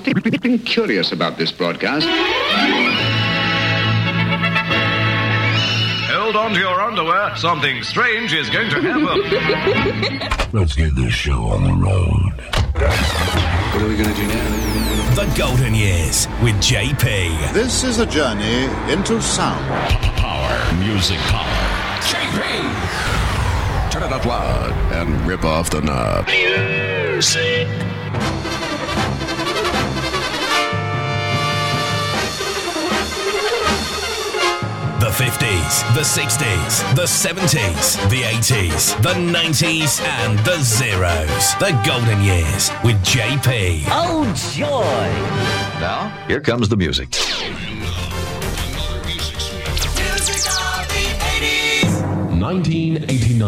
something curious about this broadcast. Hold on to your underwear. Something strange is going to happen. Let's get this show on the road. What are we going to do now? The Golden Years with JP. This is a journey into sound. Power. Music power. JP. Turn it up loud and rip off the knob. Music. The 50s, the 60s, the 70s, the 80s, the 90s, and the zeros. The Golden Years with JP. Oh, joy. Now, here comes the music. Another music suite. Music of the 80s. 1989.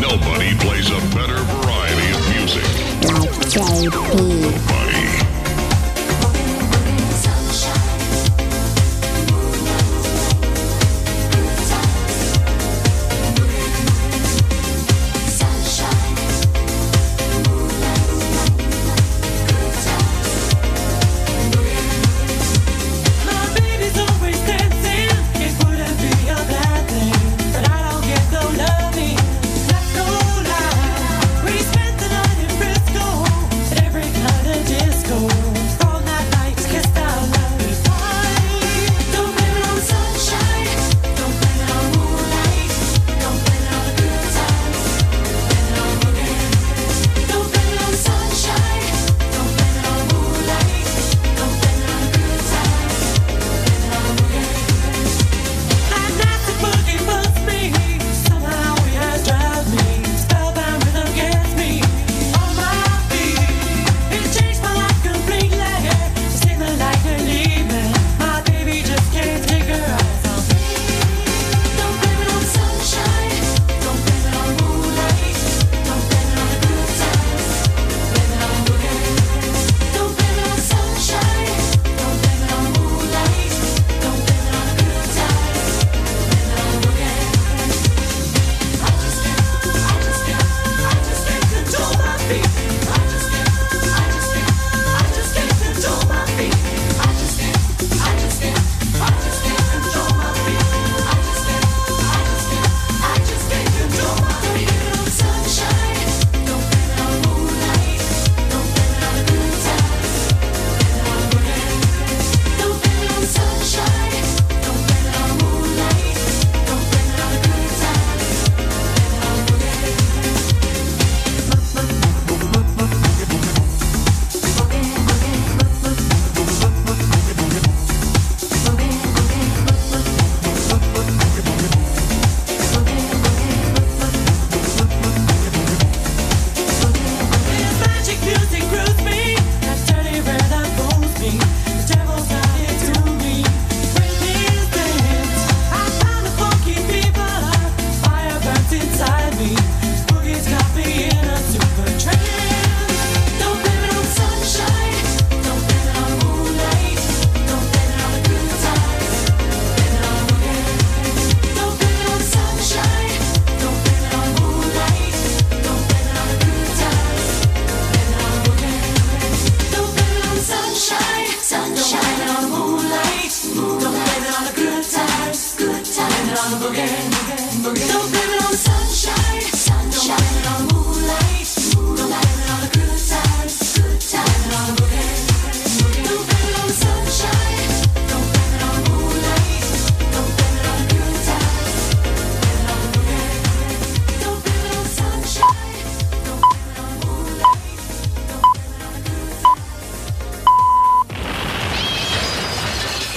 Nobody plays a better variety of music. Nobody.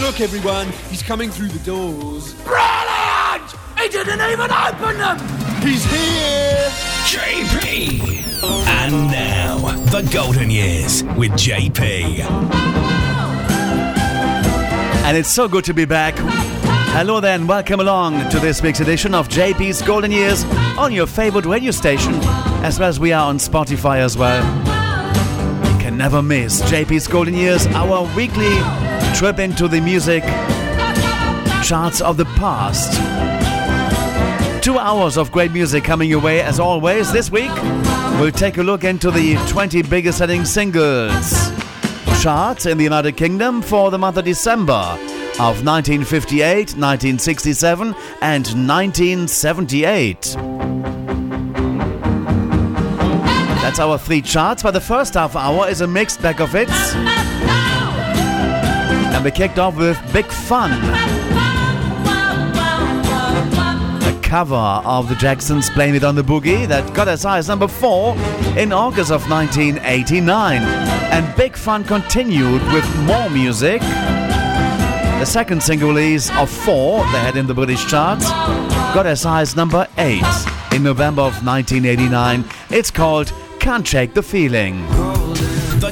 Look, everyone, he's coming through the doors. Brilliant! He didn't even open them! He's here! JP! And now, the Golden Years with JP. And it's so good to be back. Hello then, welcome along to this week's edition of JP's Golden Years on your favourite radio station, as well as we are on Spotify as well. You can never miss JP's Golden Years, our weekly trip into the music charts of the past. 2 hours of great music coming your way as always. This week, we'll take a look into the 20 biggest selling singles. chart in the United Kingdom for the month of December of 1958, 1967, and 1978. That's our three charts, but the first half hour is a mixed bag of hits. And we kicked off with Big Fun, a cover of the Jacksons' Blame It on the Boogie that got as high as number 4 in August of 1989. And Big Fun continued with more music. The second single release of 4 they had in the British charts got as high as number 8 in November of 1989. It's called Can't Shake the Feeling. The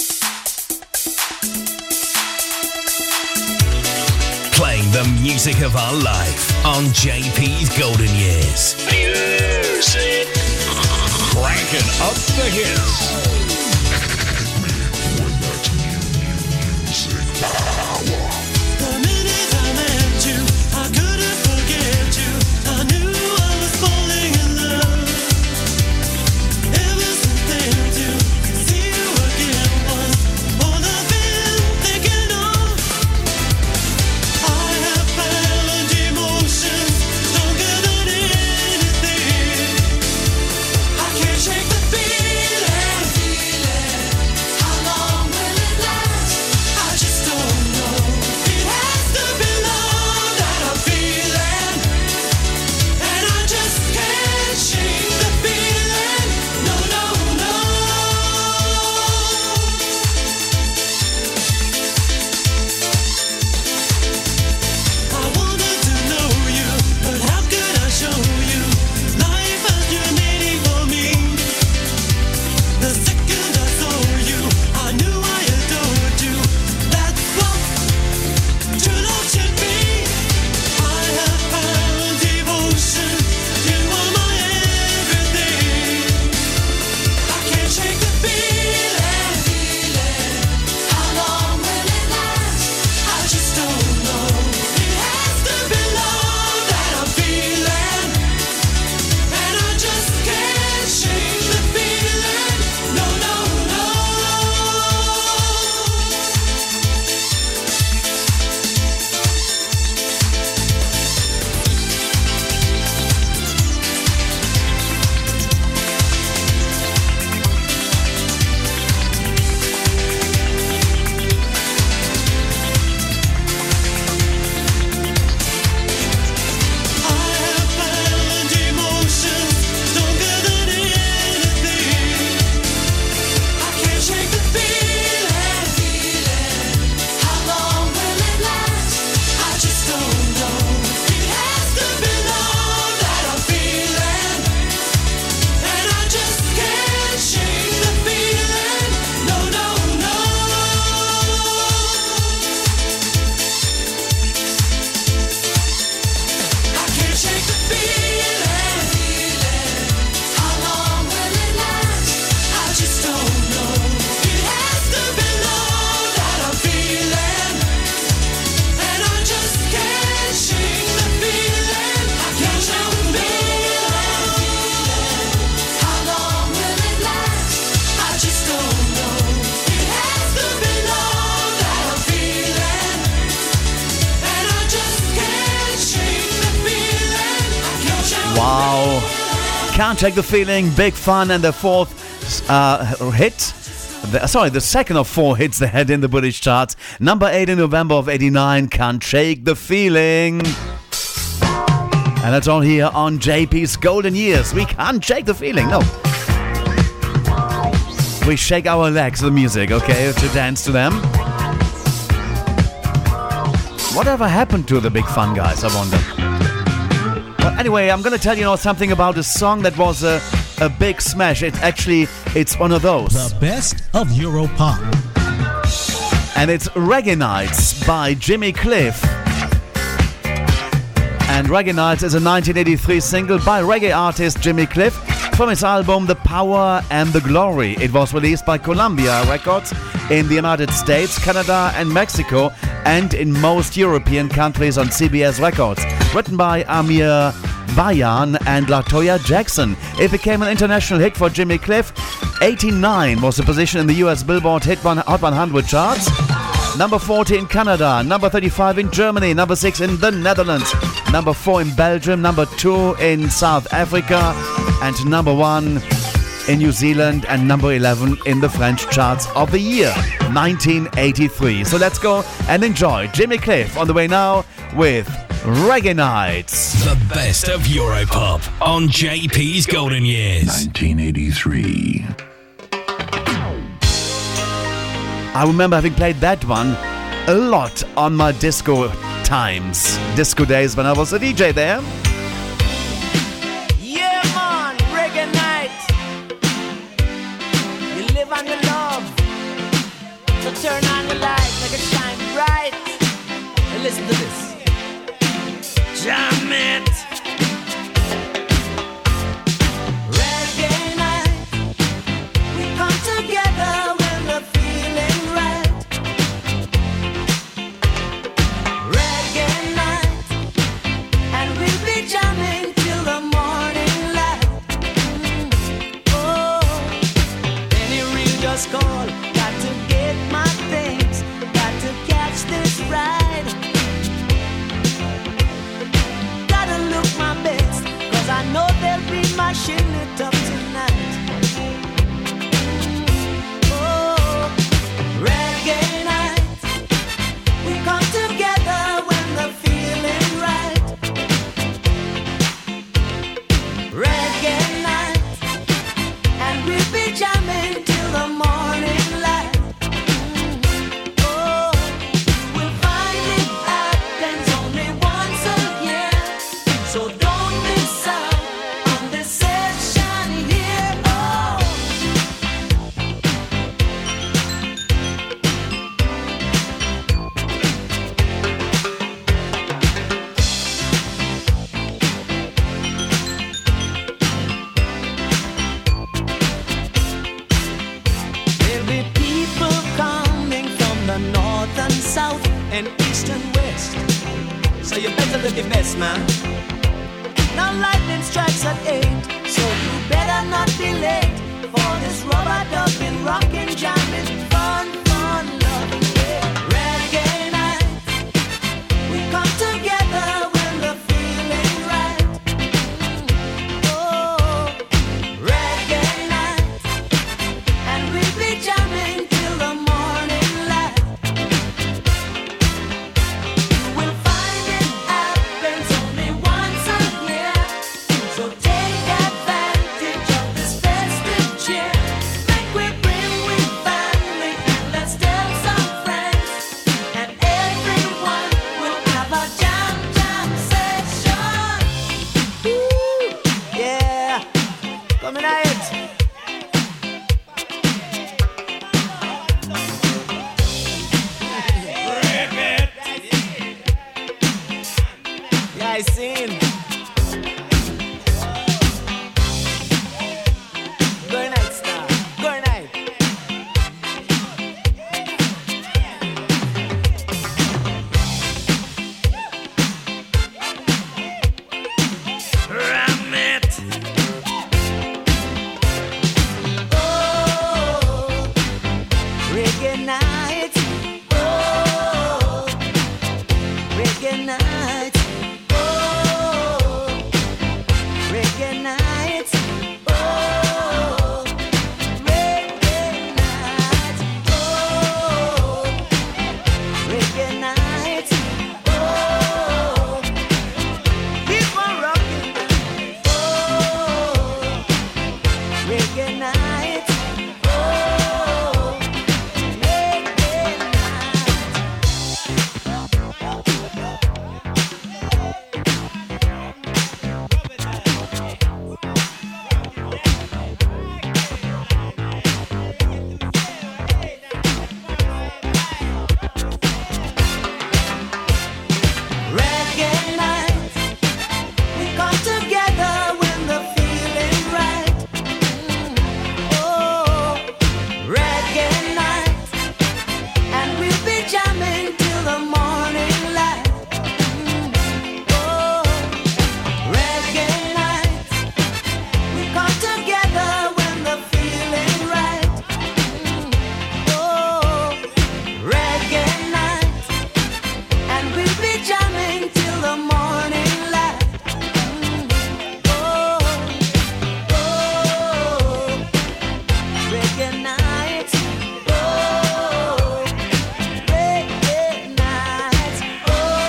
Playing the music of our life on JP's Golden Years. Music. Cranking up the hits. When that's new music power. The minute I met you, I couldn't forget you. I knew I was falling in love. Ever since then, to see you again was all I've been thinking of. I have felt emotions stronger than anything. I can't shake the feeling. How long will it last? I just don't know. It has to be love that I'm feeling, and I just can't shake the feeling. No, no, no. I wanted to know you, but how could I show you life as you're meaning for me? The second I saw you, I knew I adored you. That's what true love should be. I have found devotion. You are my everything. I can't shake the feeling. How long will it last? I just don't know. It has to be love that I'm feeling, and I just can't shake the feeling. No, no, no. I have felt emotions stronger than anything. I can't shake the feeling. How long will it last? I just don't know. It has to be love that I'm feeling, and I just can't shake the feeling. No, no, no. I can't shake the feeling. How long will it last? I just don't know. It has to be love that I'm feeling, and I just can't shake the feeling. I can't shake the feeling. How long will it last? I just don't know. It has to be love that I'm feeling, and I just can't shake the feeling. I can't shake Wow. Can't Shake the Feeling, Big Fun, and the fourth hit. The second of 4 hits they had in the British charts. Number 8 in November of 89, Can't Shake the Feeling. And that's all here on JP's Golden Years. We can't shake the feeling, no. We shake our legs to the music, okay, to dance to them. Whatever happened to the Big Fun guys, I wonder. Well, anyway, I'm going to tell you now something about a song that was a big smash. It's one of those. The best of Europop. and it's Reggae Nights by Jimmy Cliff. And Reggae Nights is a 1983 single by reggae artist Jimmy Cliff from his album The Power and the Glory. It was released by Columbia Records in the United States, Canada and Mexico, and in most European countries on CBS Records. Written by Amir Bayan and LaToya Jackson. It became an international hit for Jimmy Cliff. 89 was the position in the US Billboard Hot 100 charts. Number 40 in Canada, number 35 in Germany, number 6 in the Netherlands, number 4 in Belgium, number 2 in South Africa, and number 1 in New Zealand, and number 11 in the French charts of the year 1983. So let's go and enjoy Jimmy Cliff on the way now with Reggae Nights. The best of Europop on JP's Golden Years. 1983. I remember having played that one a lot on my disco days when I was a DJ there. Yeah, man, Reggae Night. You live on the love, so turn on the light, make it shine bright. And listen to this. Jam it. Call. Got to get my things, got to catch this ride. Gotta look my best, cause I know they'll be mashing it up tonight. Oh, reggae night, we come together when the feeling's right. Reggae night, and we'll be jamming till the morning.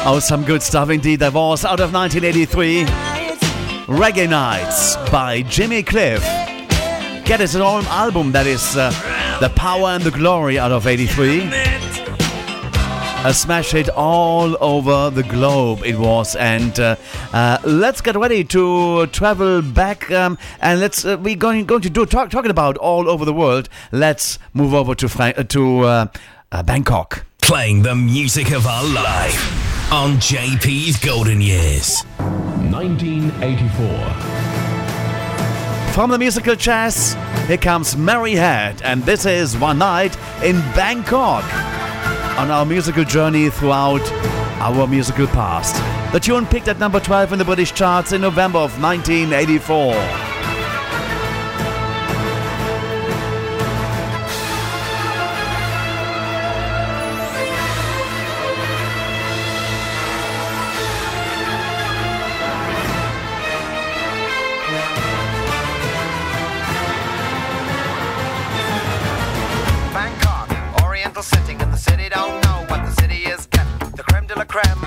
Oh, some good stuff indeed there was. Out of 1983, Reggae Nights by Jimmy Cliff. Get his own album, that is The Power and the Glory, out of 83. A smash hit all over the globe it was. And let's get ready to travel back. And let's we're going to do talking about all over the world. Let's move over to Bangkok. Playing the music of our life on JP's Golden Years. 1984. From the musical Chess, here comes Mary Head, and this is One Night in Bangkok. On our musical journey throughout our musical past. The tune peaked at number 12 in the British charts in November of 1984.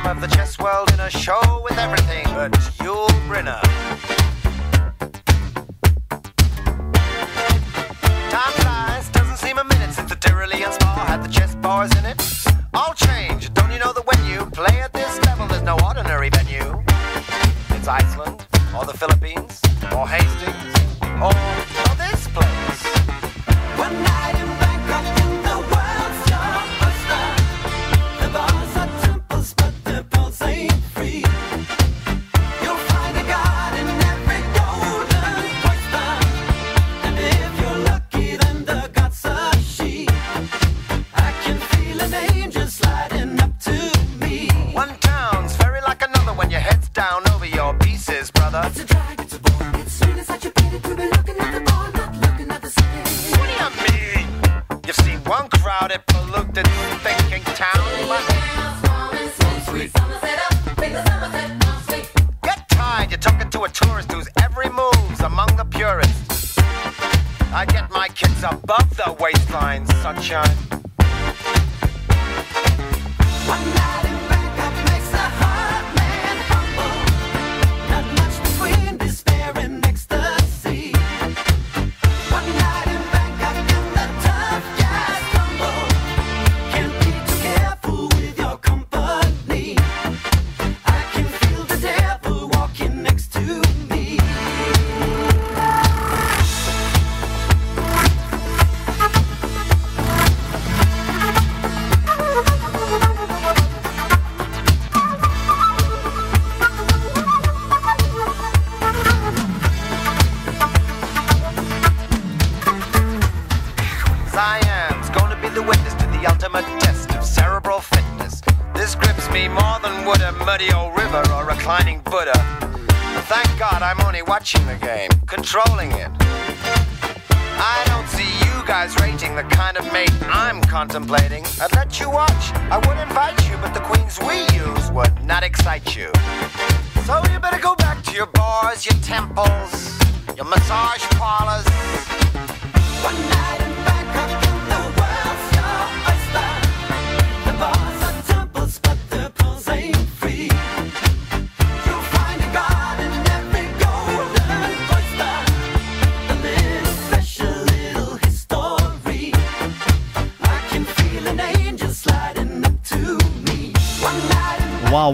Of the chess world in a show with everything but Yul Brynner. Time flies, doesn't seem a minute since the Tyrolean Spa had the chess bars in it. All change, don't you know that when you play at this level there's no ordinary venue. It's Iceland, or the Philippines, or Hastings, or this place. One night in Bangkok.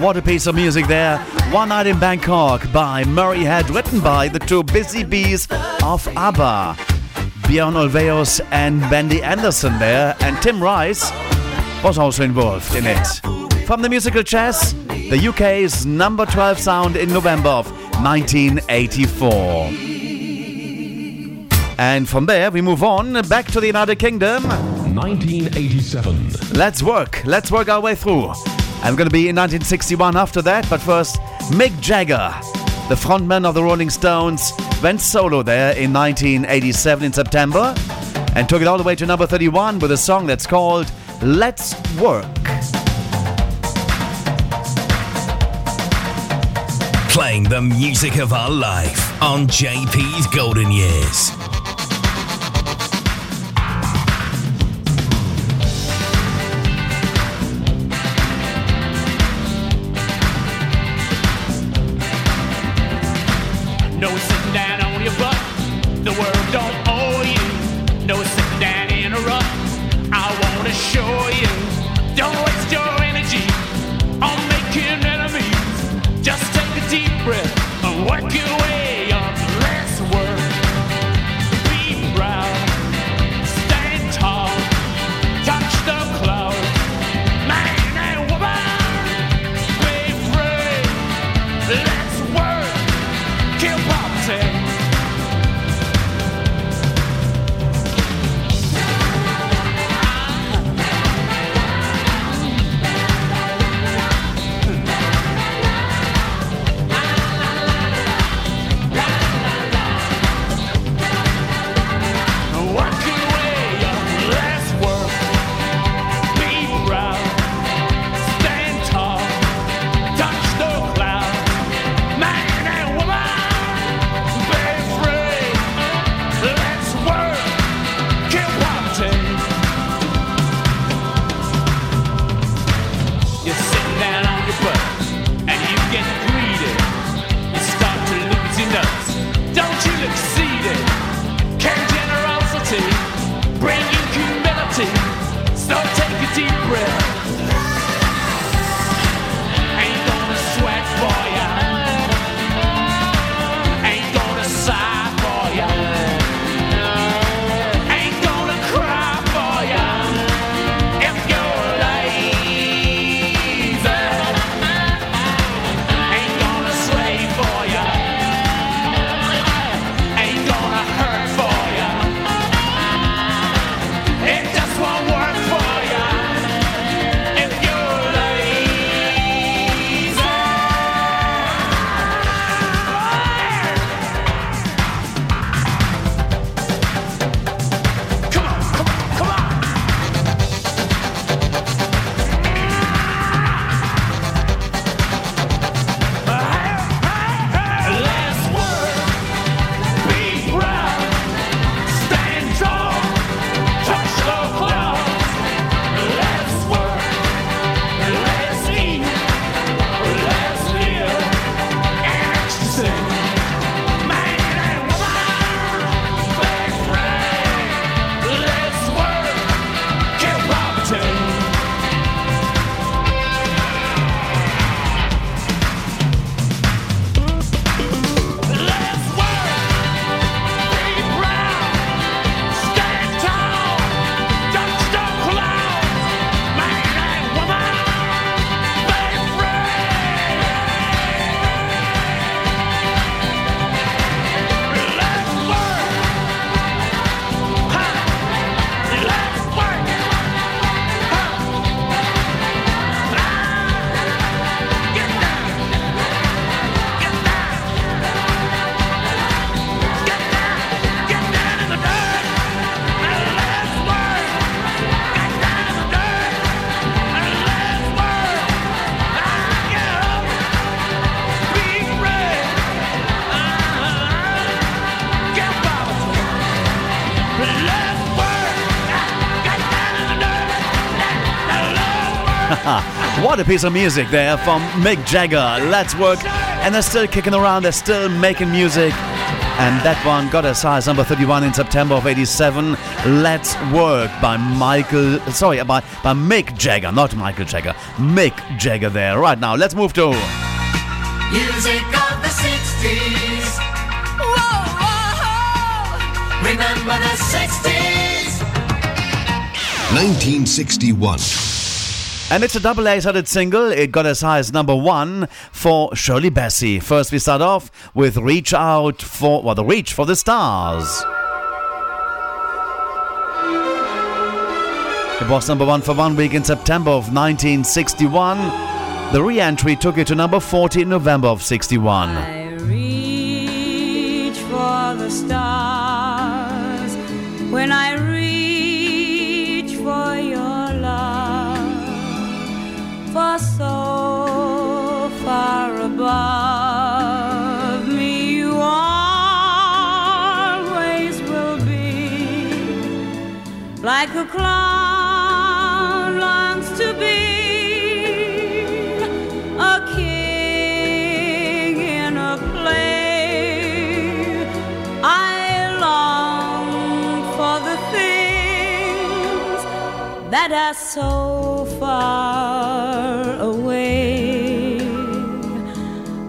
What a piece of music there. One Night in Bangkok by Murray Head, written by the two busy bees of ABBA, Björn Ulvaeus and Bendy Anderson there, and Tim Rice was also involved in it. From the musical Chess, the UK's number 12 sound in November of 1984. And from there we move on back to the United Kingdom. 1987. Let's work our way through. I'm going to be in 1961 after that, but first, Mick Jagger, the frontman of the Rolling Stones, went solo there in 1987 in September and took it all the way to number 31 with a song that's called Let's Work. Playing the music of our life on JP's Golden Years. What a piece of music there from Mick Jagger. Let's work. And they're still kicking around. They're still making music. And that one got as high as number 31 in September of 87. Let's Work by Mick Jagger. Not Michael Jagger. Mick Jagger there. Right now, let's move to... Music of the 60s. Whoa, whoa, whoa. Remember the 60s. 1961. And it's a double A-sided single. It got as high as number 1 for Shirley Bassey. First, we start off with The Reach for the Stars. It was number 1 for 1 week in September of 1961. The re-entry took it to number 40 in November of 61. I reach for the stars when I reach for your love, for so far above me you always will be, like a clown longs to be that are so far away.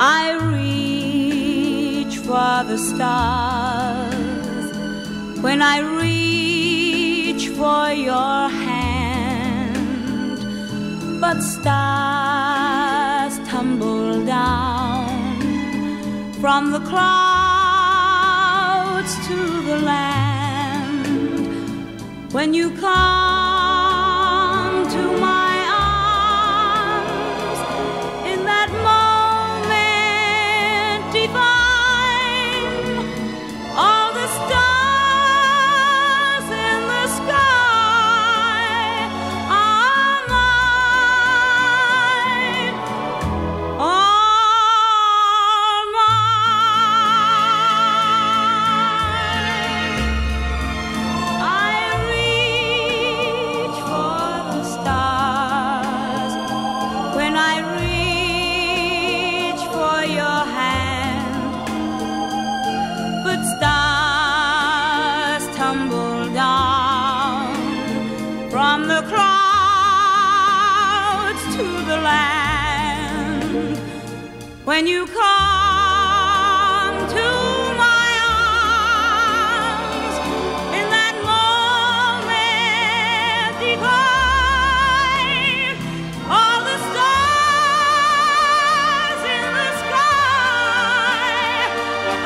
I reach for the stars when I reach for your hand, but stars tumble down from the clouds to the land when you come when you come to my arms in that moment divine, all the stars in the sky are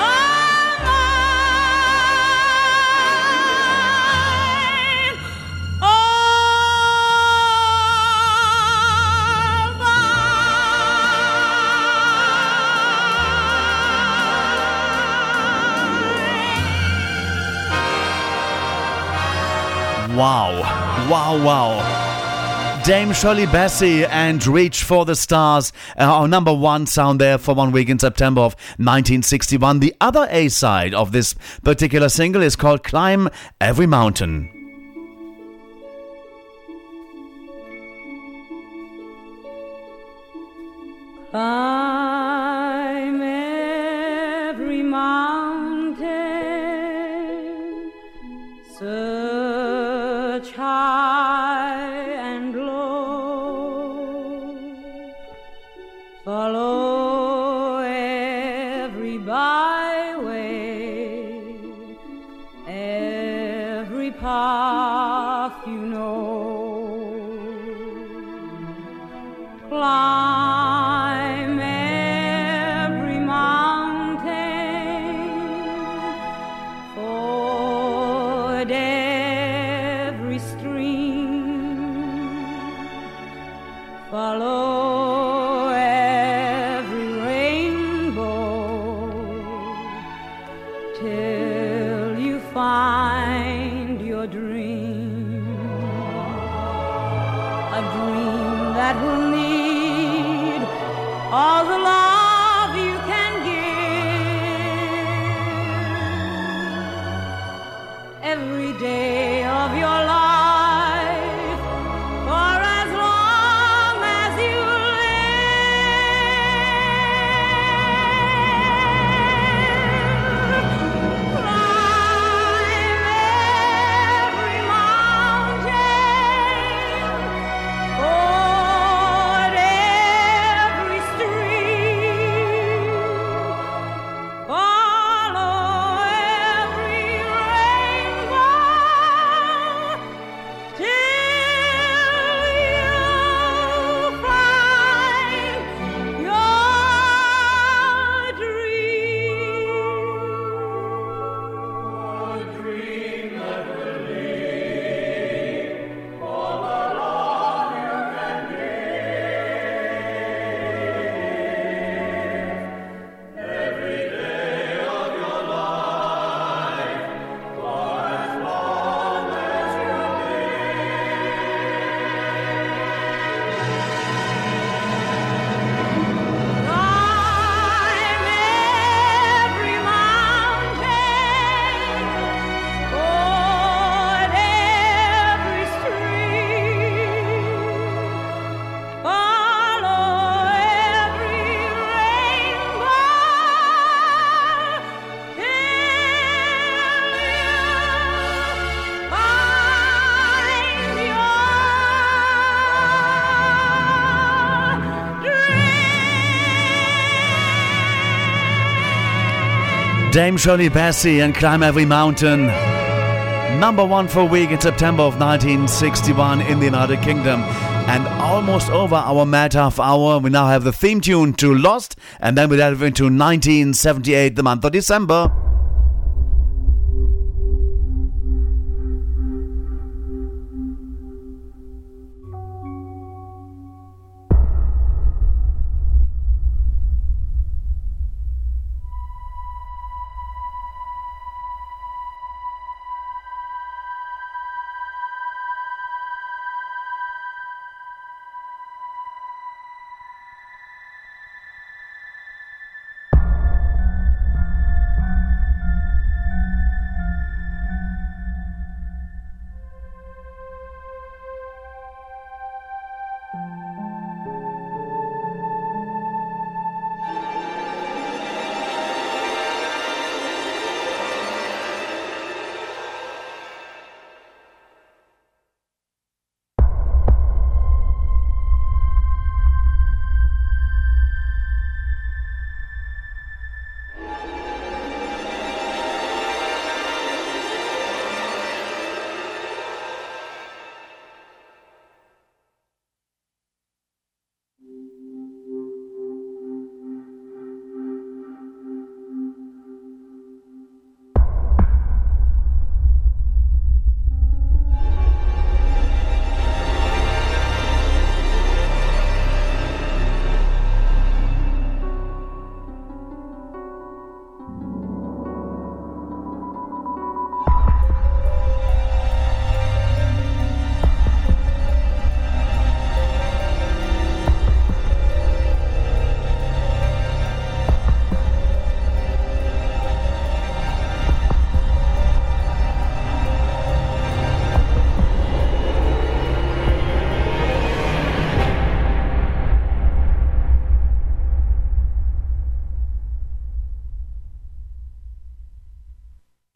mine, all mine. Wow, wow, wow. Dame Shirley Bassey and Reach for the Stars, our number 1 sound there for 1 week in September of 1961. The other A-side of this particular single is called Climb Every Mountain. Climb every mountain, high and low, follow every byway, every path you know, climb every mountain, ford every stream, follow every rainbow till you find your dream, a dream that will need all the love you can give, every day of your life, for as long Dame Shirley Bassey and Climb Every Mountain. Number one for a week in September of 1961 in the United Kingdom. And almost over our mad half hour, we now have the theme tune to Lost, and then we dive into 1978, the month of December.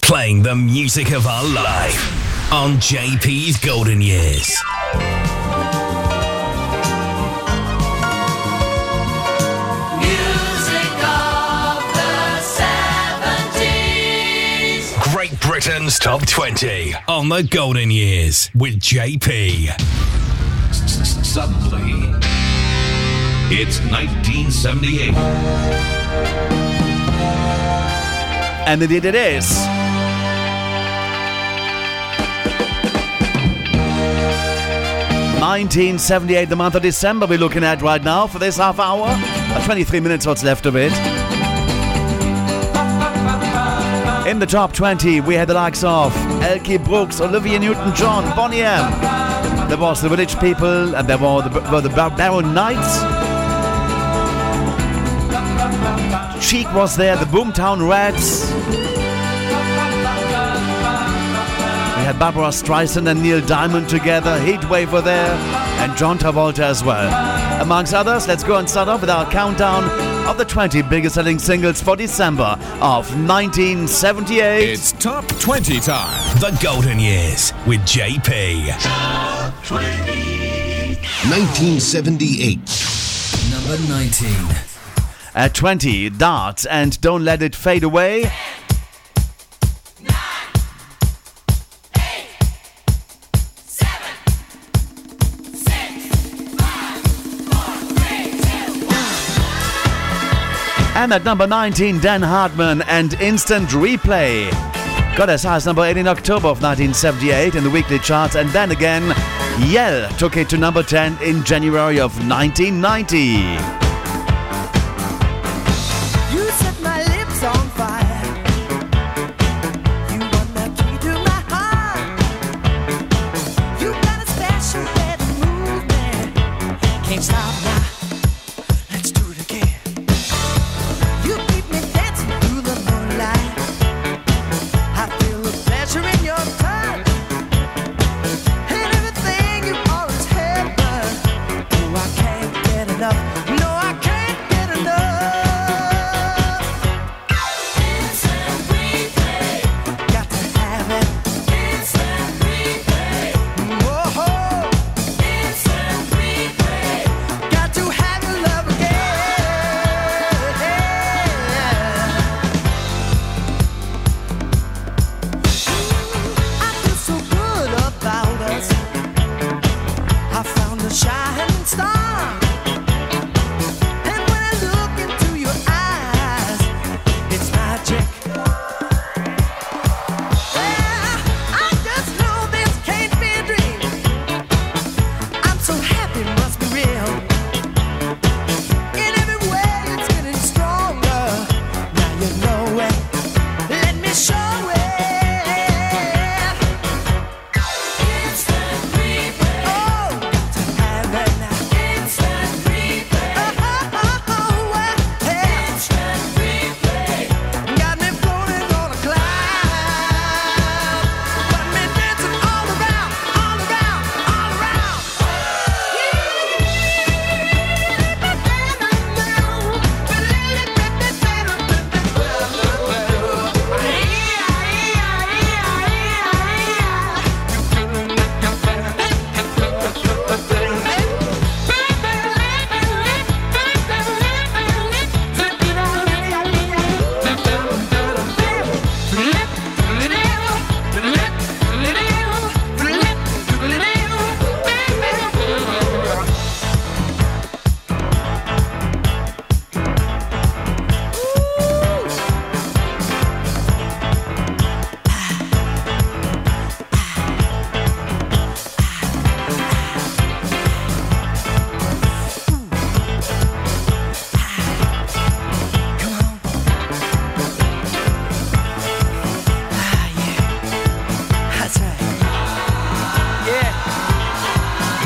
Playing the music of our life on JP's Golden Years. Music of the 70s. Great Britain's Top 20 on the Golden Years with JP. Suddenly, it's 1978. And indeed it is. The month of December we're looking at right now for this half hour. 23 minutes, what's left of it. In the top 20, we had the likes of Elkie Brooks, Olivia Newton-John, Boney M. There was the Village People, and there were the Baron Knights. Cheek was there, the Boomtown Rats. Barbra Streisand and Neil Diamond together, Heatwave were there, and John Travolta as well. Amongst others, let's go and start off with our countdown of the 20 biggest selling singles for December of 1978. It's Top 20 time. The Golden Years with JP. Top 20. 1978. Number 19. At 20, Darts and Don't Let It Fade Away. And at number 19, Dan Hartman and Instant Replay. Got as high as number 8 in October of 1978 in the weekly charts. And then again, Yell took it to number 10 in January of 1990. You set my lips on fire. You want the key to my heart. You got a special way to move me. Can't stop now. No.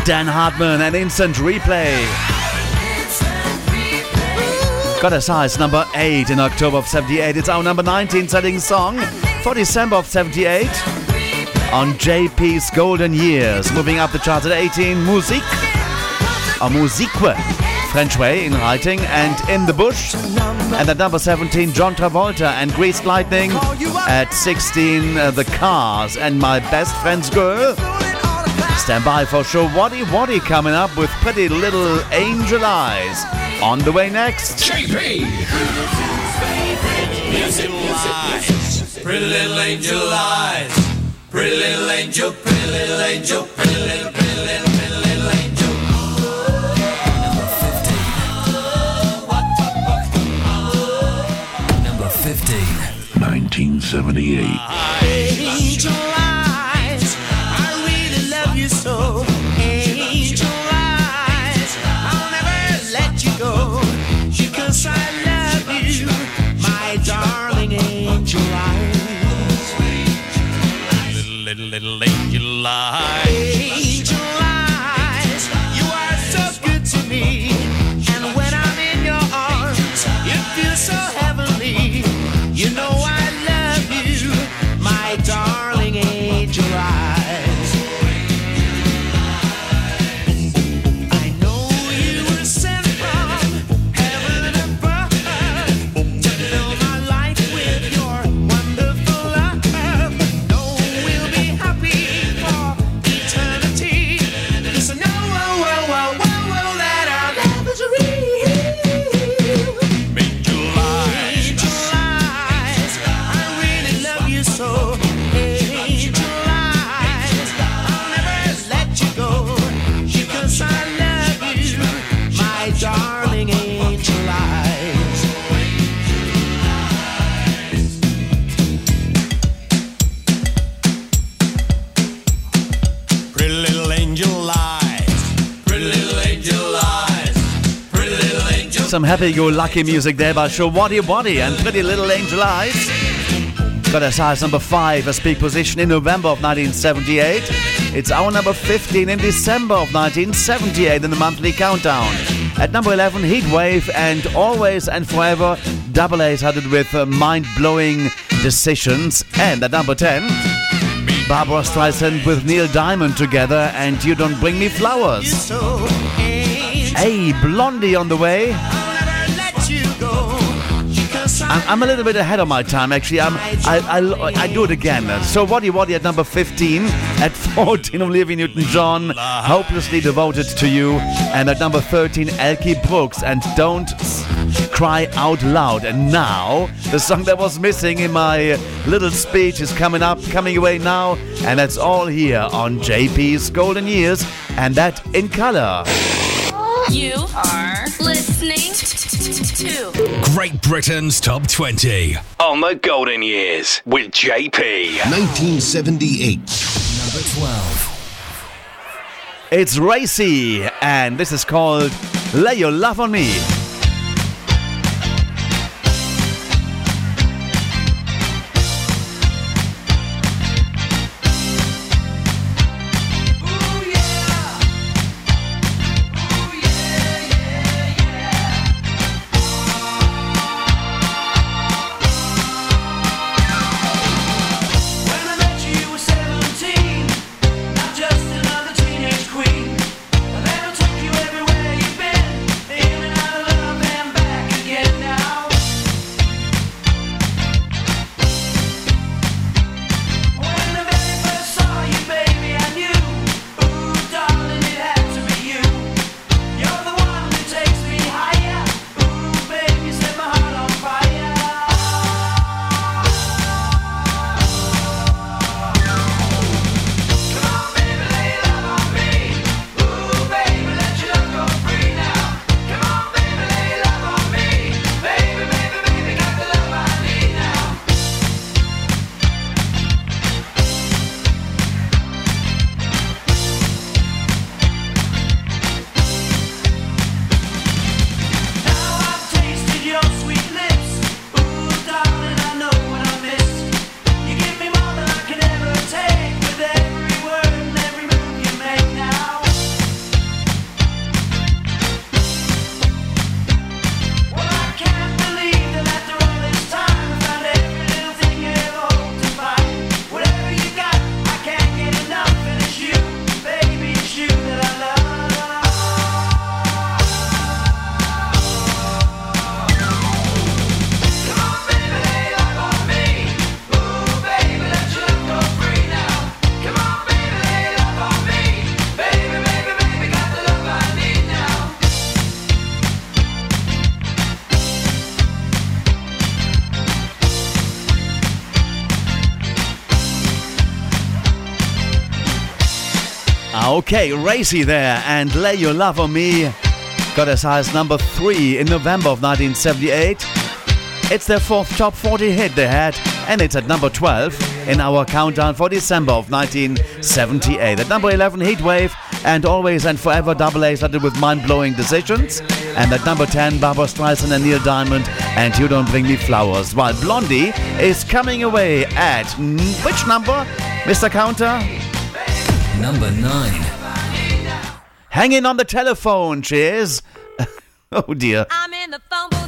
Dan Hartman and Instant Replay. Got as high as number 8 in October of 78. It's our number 19 selling song for December of 78 on JP's Golden Years. Moving up the chart at 18, Musique, or Musique, French way in writing, and In the Bush. And at number 17, John Travolta and Greased Lightning. At 16, The Cars and My Best Friend's Girl. Stand by for Showaddywaddy coming up with Pretty Little Angel Eyes. On the way next. JP! Music lies. Pretty Little Angel Eyes. Pretty Little Angel, Pretty Little Angel, Pretty Little, Pretty Little, Pretty Little Angel. Angel eyes, I really love you so. Angel eyes, I'll never let you go, because I love you, my darling angel eyes. Little, little, little angel eyes. Angel eyes, you are so good to me, and when I'm in your arms, you feel so heavenly. You know I love you, my darling angel eyes. I know you were sent from heaven above to fill my life with your wonderful love. No, we'll be happy for eternity. Yes, I know, oh, that our love is real. Angel eyes. Angel eyes. So, angel eyes, I'll never let you go, because I love you, my darling angel eyes. Pretty little angel eyes. Pretty little angel eyes. Pretty little angel. Some happy-go-lucky music there by Showaddywaddy and Pretty Little Angel Eyes. Got as high as number 5, a peak position in November of 1978. It's our number 15 in December of 1978 in the monthly countdown. At number 11, Heatwave and Always and Forever. Double A's had it with Mind-Blowing Decisions. And at number 10, Barbra Streisand with Neil Diamond together and You Don't Bring Me Flowers. Hey, Blondie on the way. I'm a little bit ahead of my time, actually. I do it again. So Showaddywaddy at number 15. At 14, Olivia Newton-John, Hopelessly Devoted to You. And at number 13, Elkie Brooks and Don't Cry Out Loud. And now, the song that was missing in my little speech is coming away now. And that's all here on JP's Golden Years. And that in color. You are listening to Great Britain's Top 20 on the Golden Years with JP. 1978. Number 12. It's Racy, and this is called Lay Your Love on Me. Okay, Racy there and Lay Your Love on Me got as high as number 3 in November of 1978. It's their fourth top 40 hit they had, and it's at number 12 in our countdown for December of 1978. At number 11, Heatwave and Always and Forever, AA started with Mind-Blowing Decisions. And at number 10, Barbra Streisand and Neil Diamond and You Don't Bring Me Flowers. While Blondie is coming away at which number, Mr. Counter? Number 9. Hanging on the telephone, she is. Oh dear. I'm in the phone booth.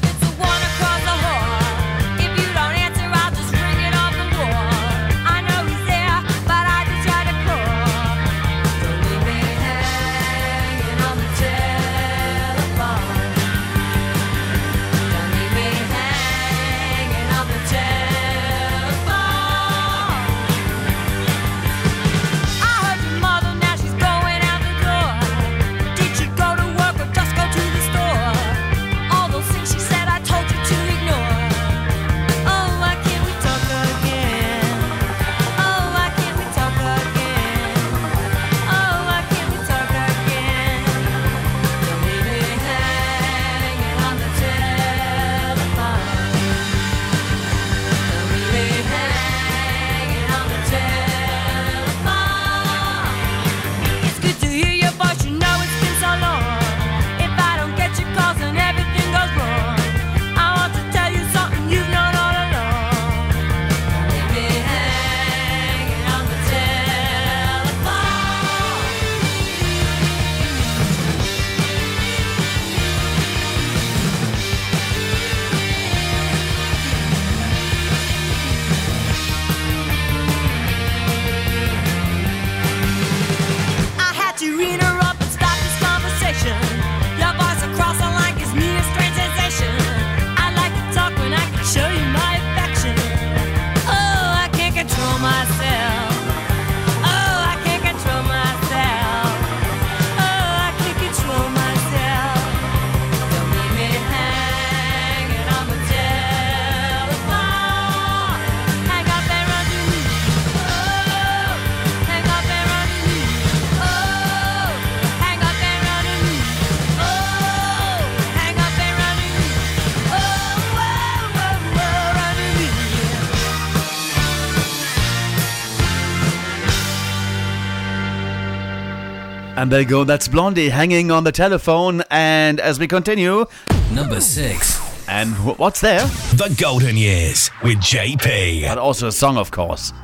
And there you go, that's Blondie, Hanging on the Telephone. And as we continue, number 6. And what's there? The Golden Years with JP. But also a song, of course.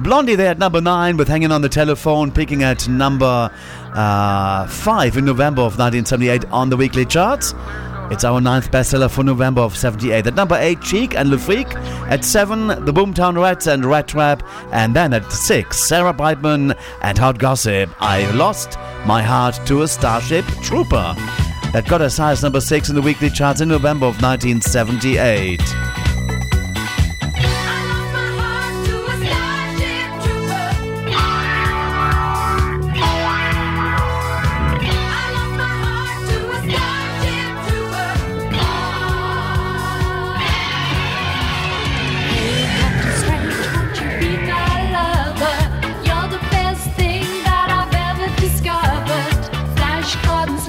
Blondie there at number 9 with Hanging on the Telephone, peaking at number 5 in November of 1978 on the weekly charts. It's our 9th bestseller for November of 78. At number 8, Cheek and Le Freak. At 7, the Boomtown Rats and Rat Trap. And then at 6, Sarah Brightman and Hot Gossip. I Lost My Heart to a Starship Trooper. That got as high as number 6 in the weekly charts in November of 1978.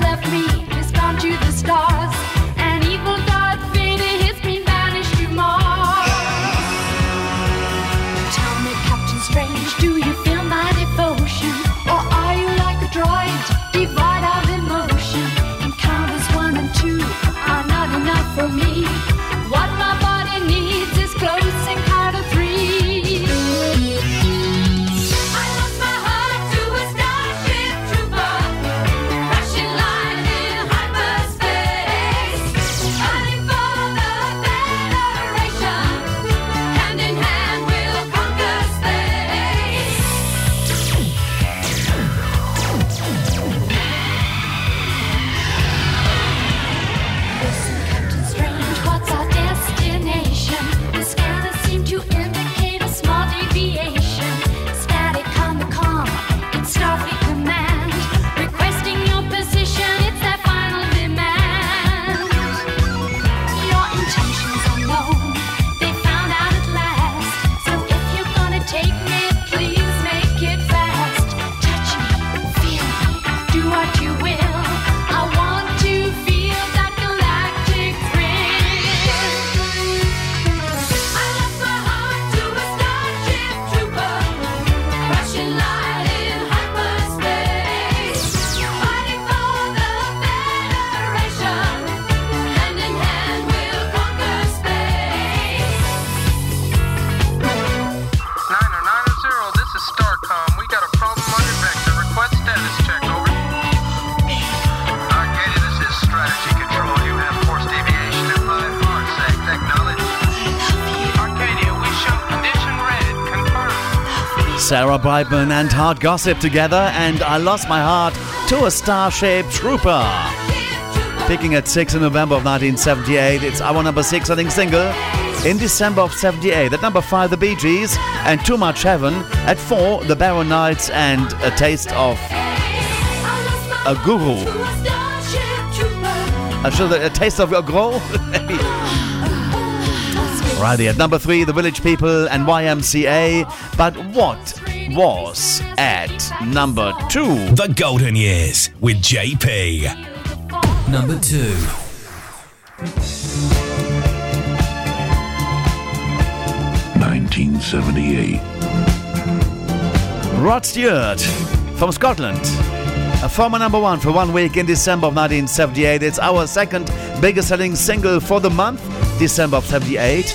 Left me, has gone to the stars. An evil God fate hits me, banished you Sarah Brightman and Hard Gossip together, and I Lost My Heart to a Star-Shaped Trooper. Picking at 6 in November of 1978, it's our number 6, I think, single. In December of 78, at number 5, the Bee Gees and Too Much Heaven. At 4, the Baron Knights and A Taste of a Guru. A Taste of a Guru? Righty, at number 3, the Village People and YMCA. But what was at number 2? The Golden Years with JP. Number 2. 1978. Rod Stewart from Scotland, a former number 1 for 1 week in December of 1978. It's our second biggest selling single for the month, December of 78.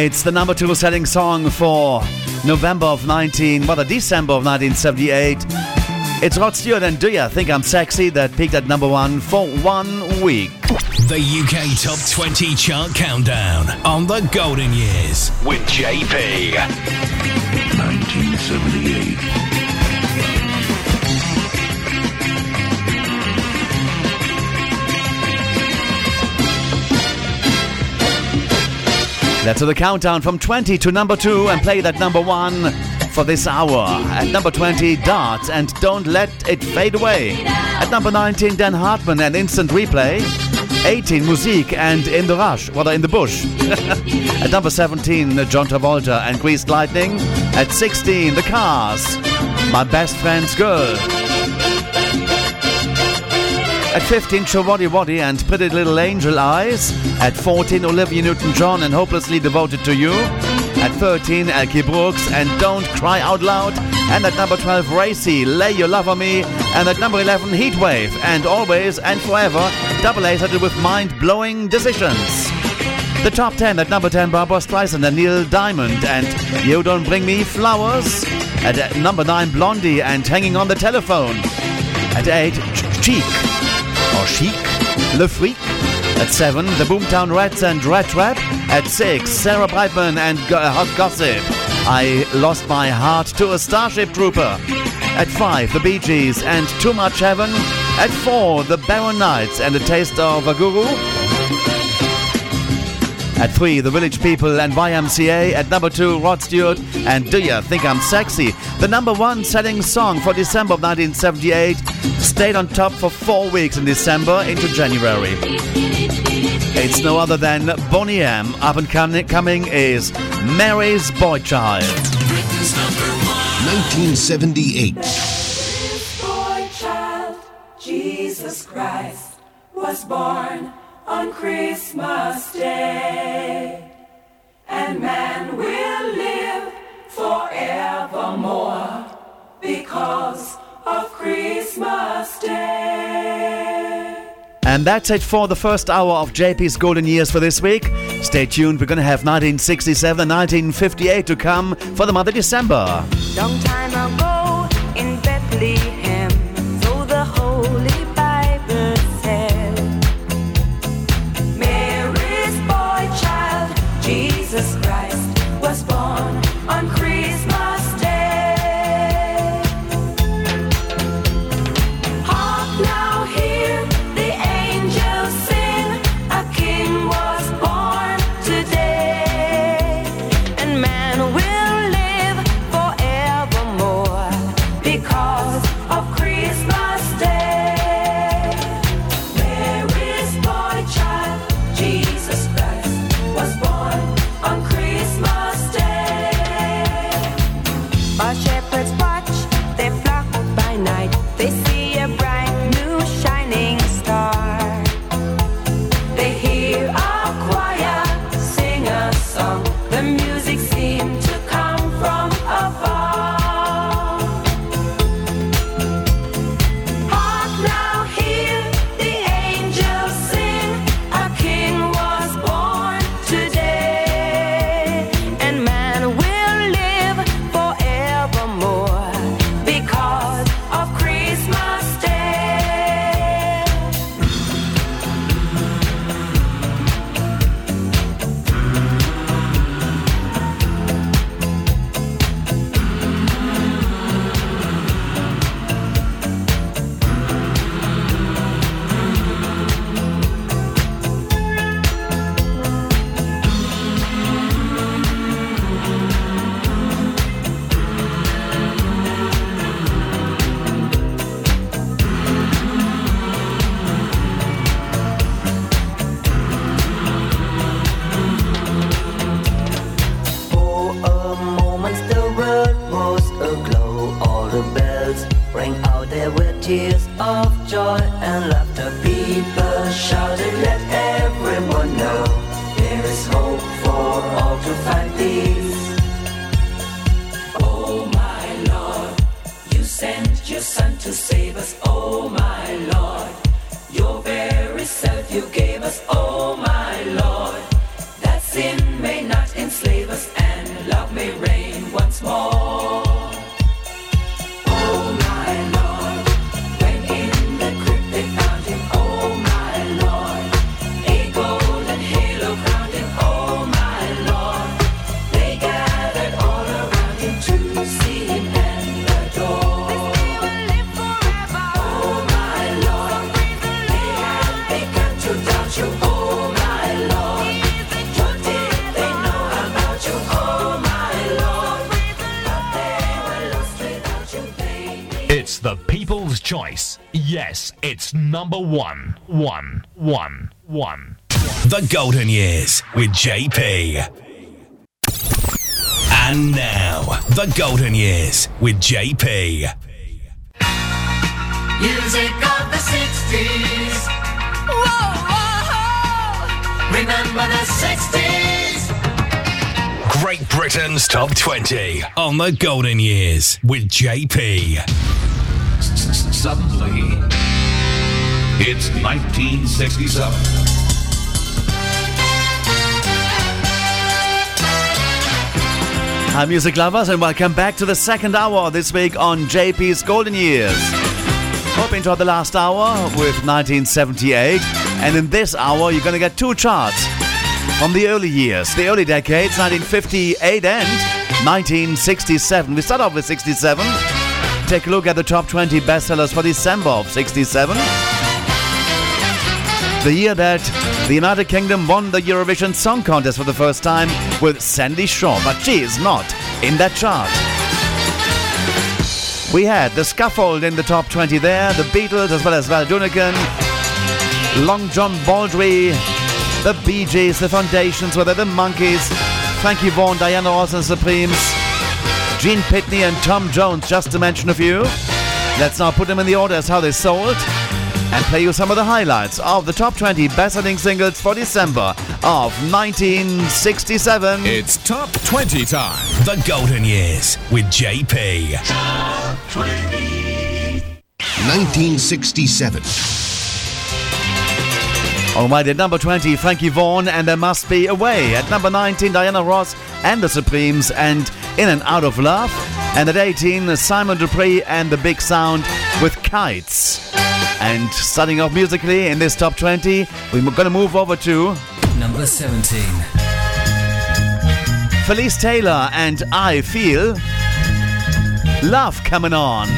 It's the number 2 selling song for December of 1978. It's Rod Stewart and Do Ya Think I'm Sexy that peaked at number 1 for 1 week. The UK Top 20 Chart Countdown on the Golden Years with JP. 1978. Let's do the countdown from 20 to number 2 and play that number 1 for this hour. At number 20, Darts and Don't Let It Fade Away. At number 19, Dan Hartman and Instant Replay. 18, Musik and In the Bush. At number 17, John Travolta and Greased Lightning. At 16, The Cars, My Best Friend's Girl. At 15, Showaddywaddy and Pretty Little Angel Eyes. At 14, Olivia Newton-John and Hopelessly Devoted to You. At 13, Elkie Brooks and Don't Cry Out Loud. And at number 12, Racy, Lay Your Love on Me. And at number 11, Heatwave and Always and Forever. Double A's had it with mind-blowing decisions. The top 10 at number 10, Barbra Streisand and Neil Diamond and You Don't Bring Me Flowers. At number 9, Blondie and Hanging on the Telephone. At 8, Chic, Le Freak. At 7, the Boomtown Rats and Rat Trap. At 6, Sarah Brightman and Hot Gossip. I Lost My Heart to a Starship Trooper. At 5, the Bee Gees and Too Much Heaven. At 4, the Baron Knights and A Taste of a Guru. At 3, The Village People and YMCA. At number 2, Rod Stewart and Do You Think I'm Sexy? The number 1 selling song for December of 1978 stayed on top for 4 weeks in December into January. It's no other than Boney M. Up and coming is Mary's Boy Child. Britain's number 1978. Mary's boy child, Jesus Christ, was born on Christmas Day, and man will live forevermore because of Christmas Day. And that's it for the first hour of JP's Golden Years for this week. Stay tuned, we're going to have 1967 and 1958 to come for the month of December. Long time ago in Bethlehem, so the Holy Bible said, Mary's boy child, Jesus Christ, was born on Christmas Day. Hark now, hear the angels sing, a king was born today, and man will live forevermore because of Christmas Day. Mary's boy child, Jesus Christ, was born on Christmas Day. While shepherds watch their flock by night, they see a bright new shining star. They hear a choir sing a song, the music seemed to come from afar. Hark now, hear the angels sing, a king was born today, and man will live forevermore because of Christmas Day. For a moment the world was aglow, all the bells rang out, there were tears of joy and laughter. People shouted, let everyone know, there is hope for all to find peace. Oh my Lord, you sent your Son to save us. Oh my Lord, your very self you gave us. Oh my Lord, that sin may not enslave us, and love may reign once more. Oh my Lord, when in the crypt they found him. Oh my Lord, a golden halo crowned him. Oh my Lord, they gathered all around him to see him and adore. Oh my Lord, they had begun to doubt you. Oh my Lord, what did they know about you? Oh my Lord, but they were lost without you. It's the People's Choice. Yes, it's number one. The Golden Years with JP. And now, The Golden Years with JP. Music of the 60s. Remember the 60s. Great Britain's Top 20 on The Golden Years with JP. Suddenly, it's 1967. Hi, music lovers, and welcome back to the second hour this week on JP's Golden Years. Hope you enjoyed the last hour with 1978, and in this hour you're going to get two charts from the early years, the early decades, 1958 and 1967. We start off with 67. Take a look at the top 20 bestsellers for December of 67. the year that the United Kingdom won the Eurovision Song Contest for the first time with Sandy Shaw, but she is not in that chart. We had the Scaffold in the top 20 there, the Beatles as well as Val Dunican, Long John Baldry, the Bee Gees, the Foundations, whether the Monkees, Frankie Vaughan, Diana Ross and Supremes, Gene Pitney and Tom Jones, just to mention a few. Let's now put them in the order as how they sold and play you some of the highlights of the top 20 best-selling singles for December of 1967. It's Top 20 time. The Golden Years with JP. Top 20. 1967. Alright, at number 20, Frankie Vaughan and There Must Be a Way. At number 19, Diana Ross and the Supremes and In and Out of Love. And at 18, Simon Dupree and the Big Sound with Kites. And starting off musically in this top 20, we're going to move over to number 17. Felice Taylor and I Feel Love Coming On.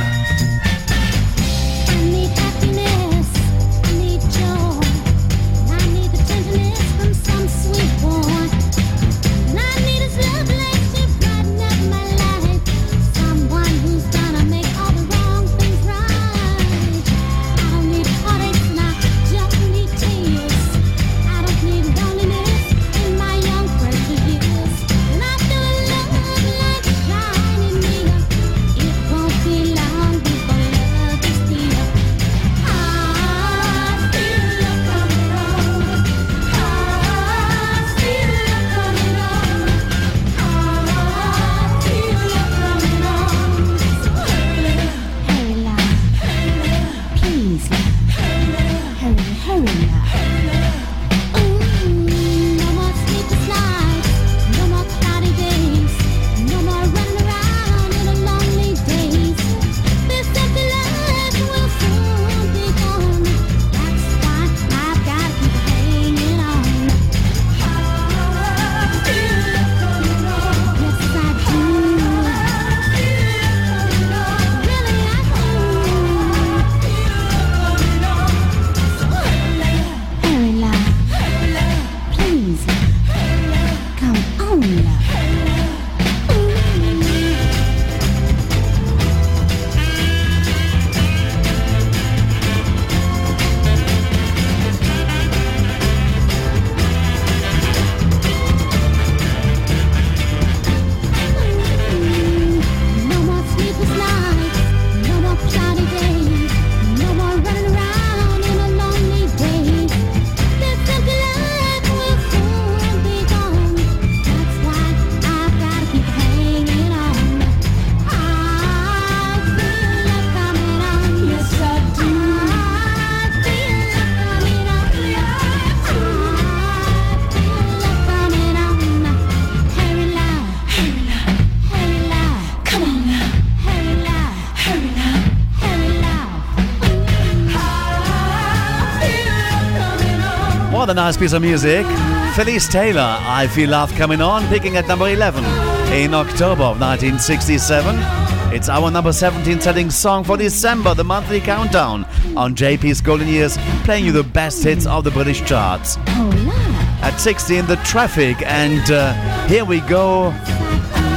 A nice piece of music. Felice Taylor, I Feel Love Coming On, picking at number 11 in October of 1967. It's our number 17 setting song for December, the monthly countdown on JP's Golden Years, playing you the best hits of the British charts. At 16, The Traffic and Here We Go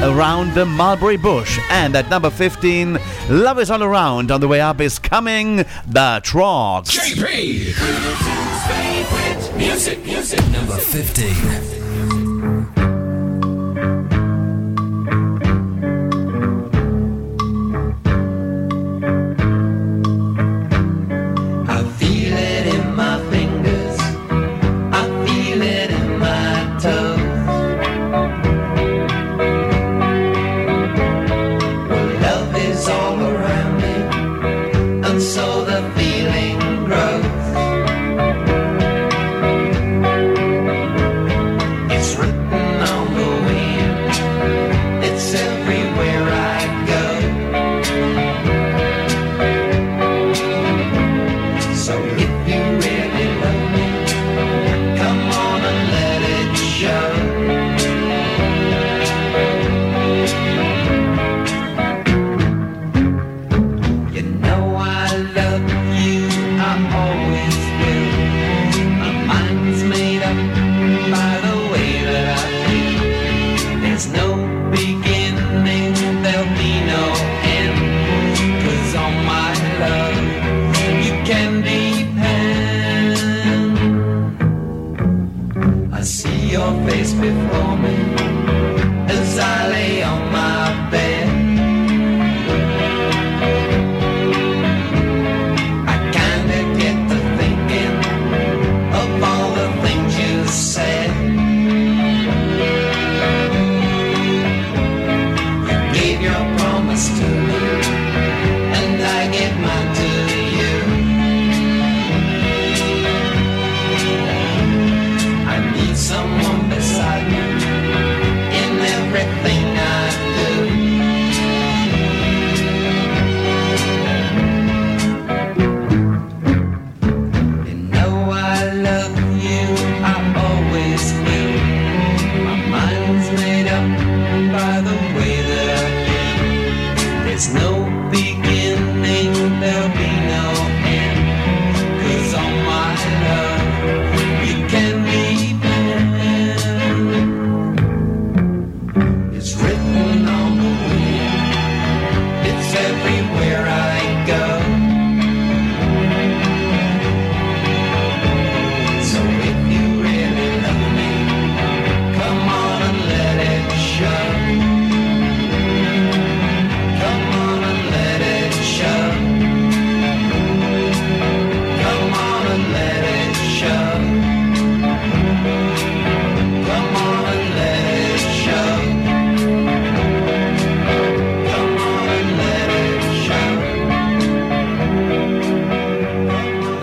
Around the Mulberry Bush. And at number 15, Love Is All Around. On the way up is coming The Trogs. JP! Music number 15. there'll be no end, 'cause all my love you can depend. It's written on the wind, it's everywhere I go, so if you really love me, come on and let it show.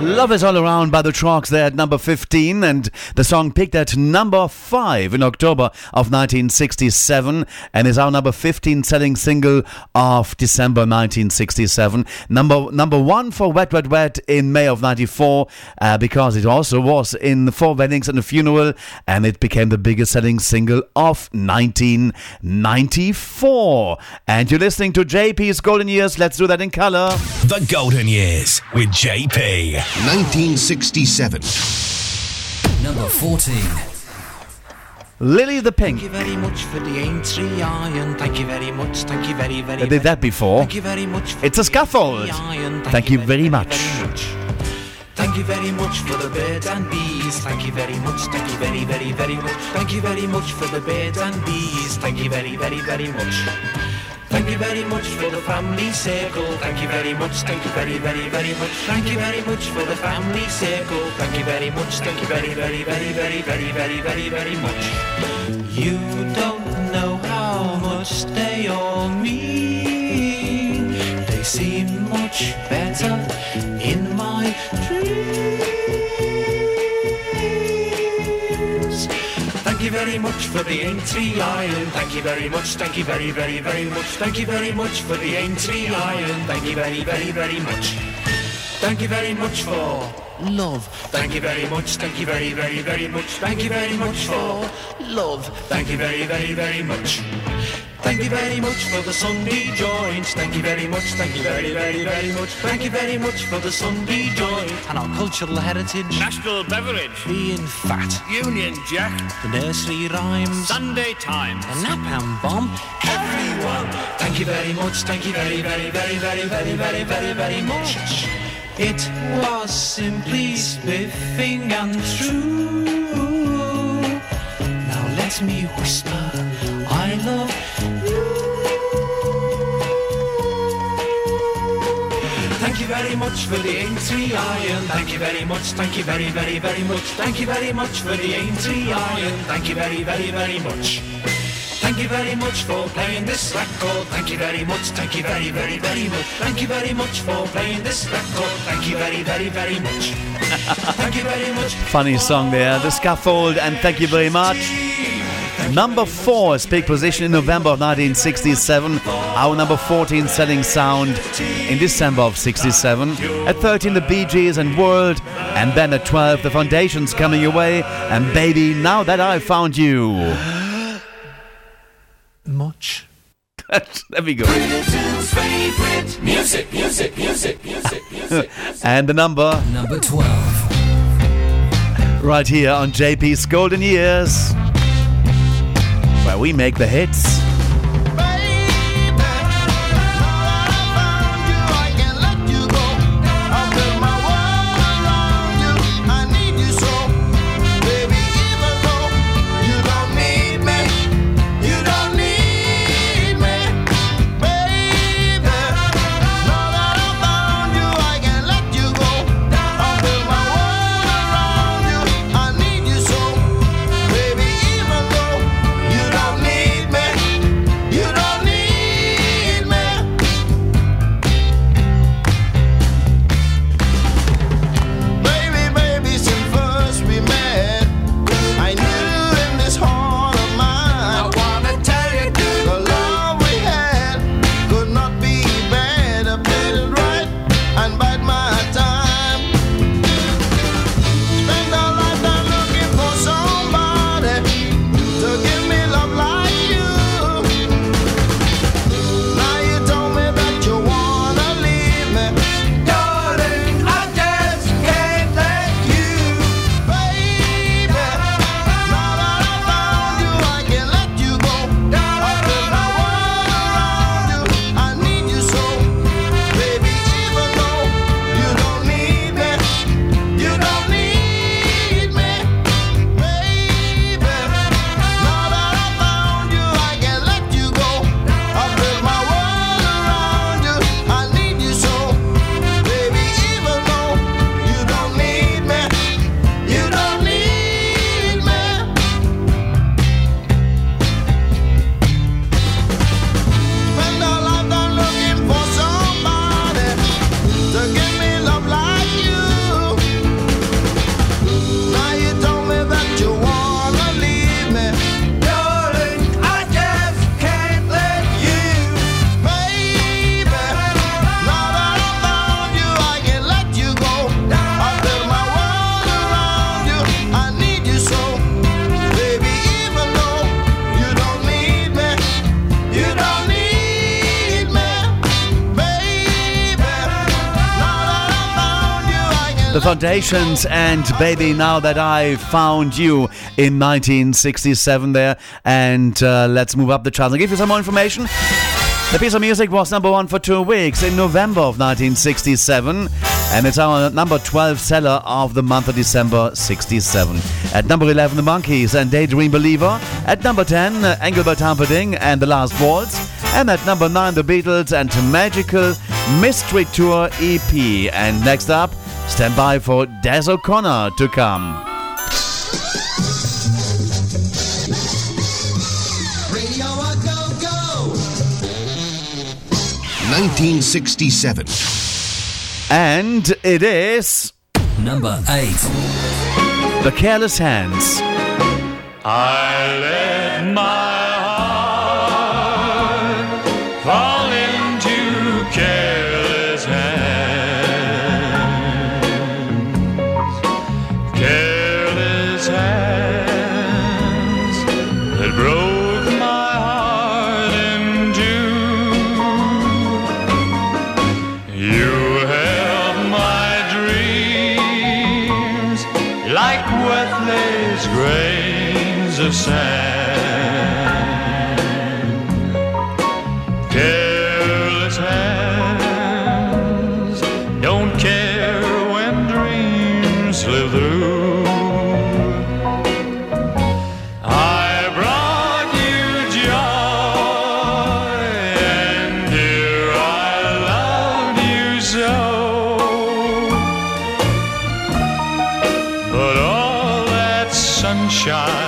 Love Is All Around by The Troggs there at number 15, and the song peaked at number 5 in October of 1967 and is our number 15 selling single of December 1967. Number 1 for Wet Wet Wet in May of 94, because it also was in Four Weddings and a Funeral, and it became the biggest selling single of 1994. And you're listening to JP's Golden Years. Let's do that in colour. The Golden Years with JP. 1967. Number 14. Lily the Pink. Thank you very much for the entry, Iron. Thank you very much. Thank you very, very much. I did that before. Thank you very much. It's a Scaffold. Thank you very much. Thank you very much for the birds and bees. Thank you very much. Thank you very, very, very much. Thank you very much for the birds and bees. Thank you very, very, very much. Thank you very much for the family circle. Thank you very much. Thank you very, very, very much. Thank you very much for the family circle. Thank you very much. Thank you very, very, very, very, very, very, very, very much. You don't know how much they all mean. They seem much better in my dreams. Thank you very much for the entry, Iron. Thank you very much. Thank you very, very, very much. Thank you very much for the entry, Iron. Thank you very, very, very much. Thank you very much for love. Thank you very much. Thank you very, very, very much. Thank you very much for love. Thank you very, very, very much. Thank you very much for the Sunday joints. Thank you very much. Thank you very, very, very much. Thank you very much for the Sunday joint and our cultural heritage. National beverage. Being fat. Union Jack. The nursery rhymes. Sunday Times. The napalm bomb. Everyone. Thank you very much. Thank you very, very, very, very, very, very, very, very much. It was simply spiffing and true. Now let me whisper, I love you. Thank you very much for the entry, Iron. Thank you very much. Thank you very, very, very much. Thank you very much for the entry, Iron. Thank you very, very, very much. Thank you very much for playing this record. Thank you very much. Thank you very, very, very much. Thank you very much for playing this record. Thank you very, very, very much. Thank you very much. Funny song there, The Scaffold, and thank you very much. Number 4 is peak position in November of 1967. Our number 14 selling sound in December of 67. At 13, the Bee Gees and World. And then at 12, the Foundations coming away. And baby, now that I found you. Much. There we go. Music, music, music, music, music. And the number. Number 12. Right here on JP's Golden Years. Where we make the hits. The Foundations and Baby Now That I Found You in 1967 there. And let's move up the charts. I'll give you some more information. The piece of music was number one for 2 weeks in November of 1967, and it's our number 12 seller of the month of December 67. At number 11, The Monkees and Daydream Believer. At number 10, Engelbert Humperdinck and The Last Waltz. And at number 9, The Beatles and Magical Mystery Tour EP. And next up, stand by for Des O'Connor to come. Radio A Go Go! 1967. And it is... number 8. The Careless Hands. I let my... Careless hands don't care when dreams slip through. I brought you joy, and dear, I loved you so. But all that sunshine.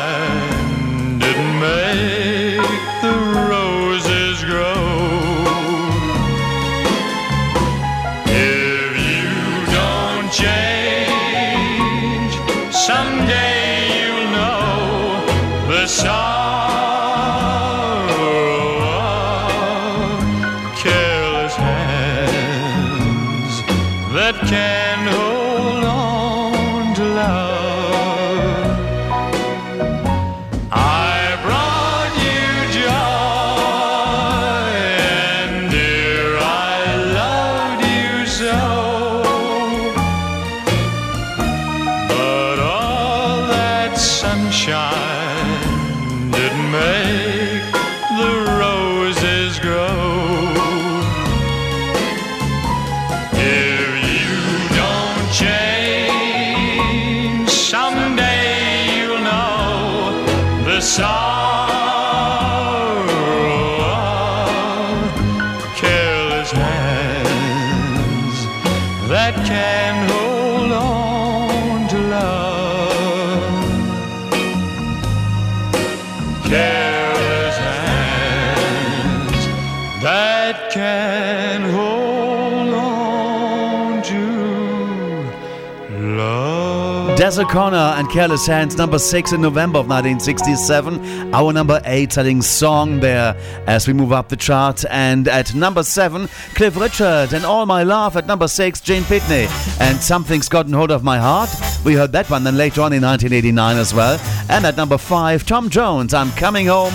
Des O'Connor and Careless Hands, number 6 in November of 1967. Our number 8 selling song there as we move up the chart. And at number 7, Cliff Richard and All My Love. At number 6, Jane Pitney and Something's Gotten Hold of My Heart. We heard that one then later on in 1989 as well. And at number 5, Tom Jones, I'm Coming Home.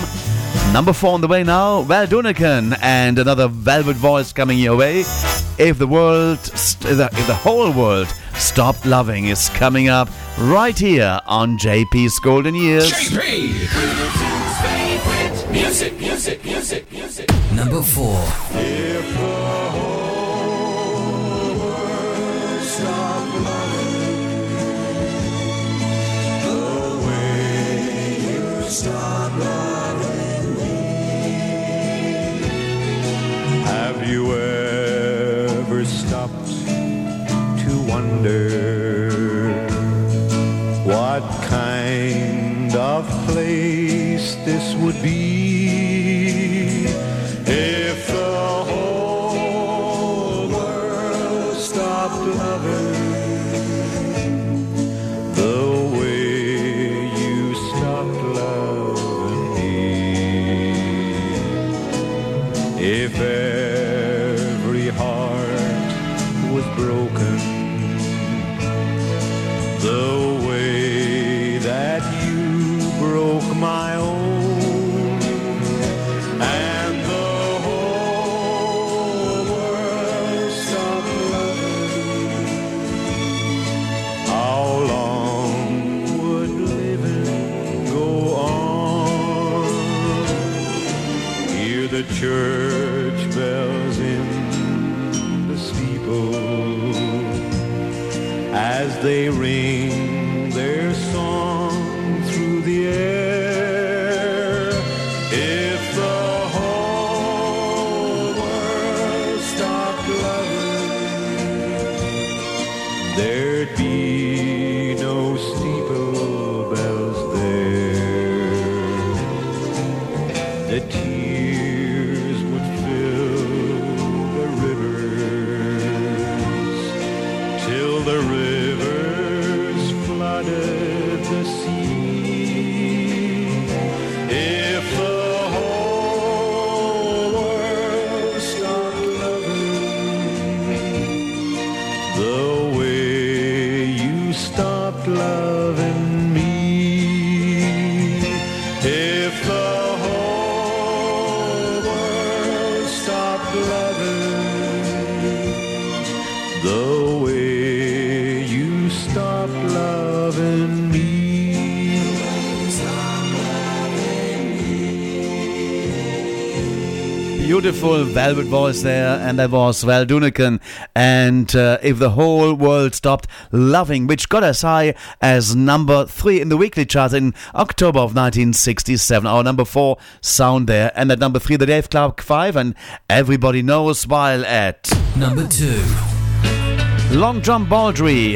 Number 4 on the way now, Val Dunican and another velvet voice coming your way. If the whole world stopped loving is coming up right here on JP's Golden Years. JP! Music, music, music, music. Number 4. If the whole world stopped loving the way you stopped loving me, have you ever stopped wonder what kind of place this would be if the whole world stopped loving the way you stopped loving me? If every heart was broken the way that you broke my own, and the whole world stopped loving as they ring their song through the air. If the whole world stopped loving, there'd be no steeple bells there. The tears would fill the rivers till the rivers flooded the sea. If the whole world stopped loving the way you stopped loving me. If the whole world stopped loving the way you stopped loving me. Beautiful velvet voice there, and that was Val Dunican and If the Whole World Stopped Loving, which got as high as number 3 in the weekly chart in October of 1967. Our number 4 sound there, and at number 3 the Dave Clark 5 and Everybody Knows, while at number 2 Long John Baldry,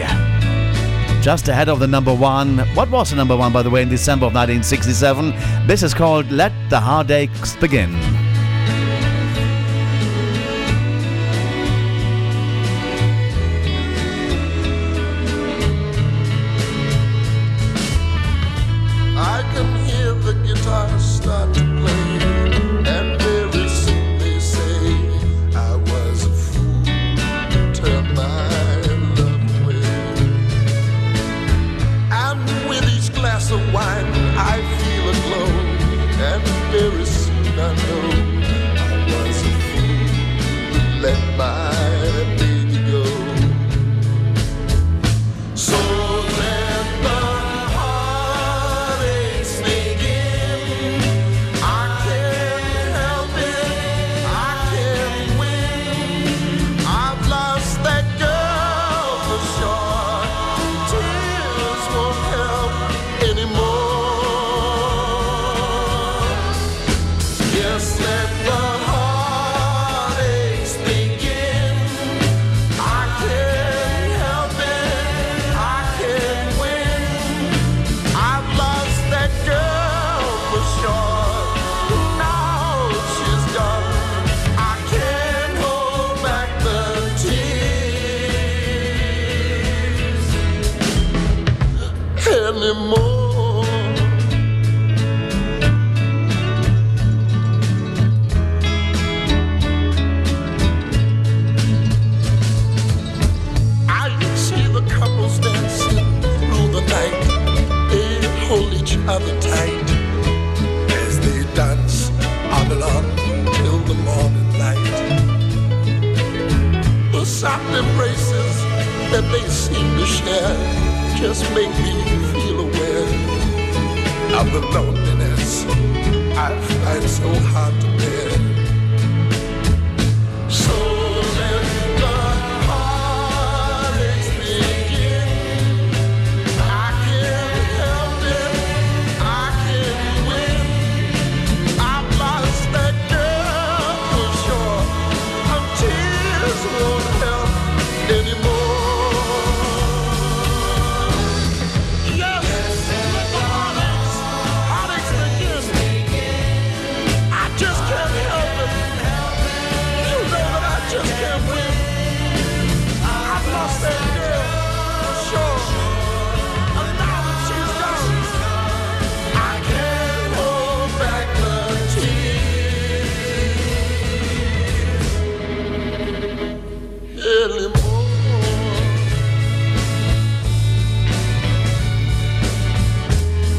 just ahead of the number 1. What was the number 1, by the way, in December of 1967? This is called Let the Heartaches Begin. I can hear the guitar start to play, and very soon they say I was a fool to turn my love away. And with each glass of wine I feel a glow, and very soon I know I was a fool to let my baby go. So other tight as they dance on and on till the morning light. The soft embraces that they seem to share just make me feel aware of the loneliness I find so hard to bear. So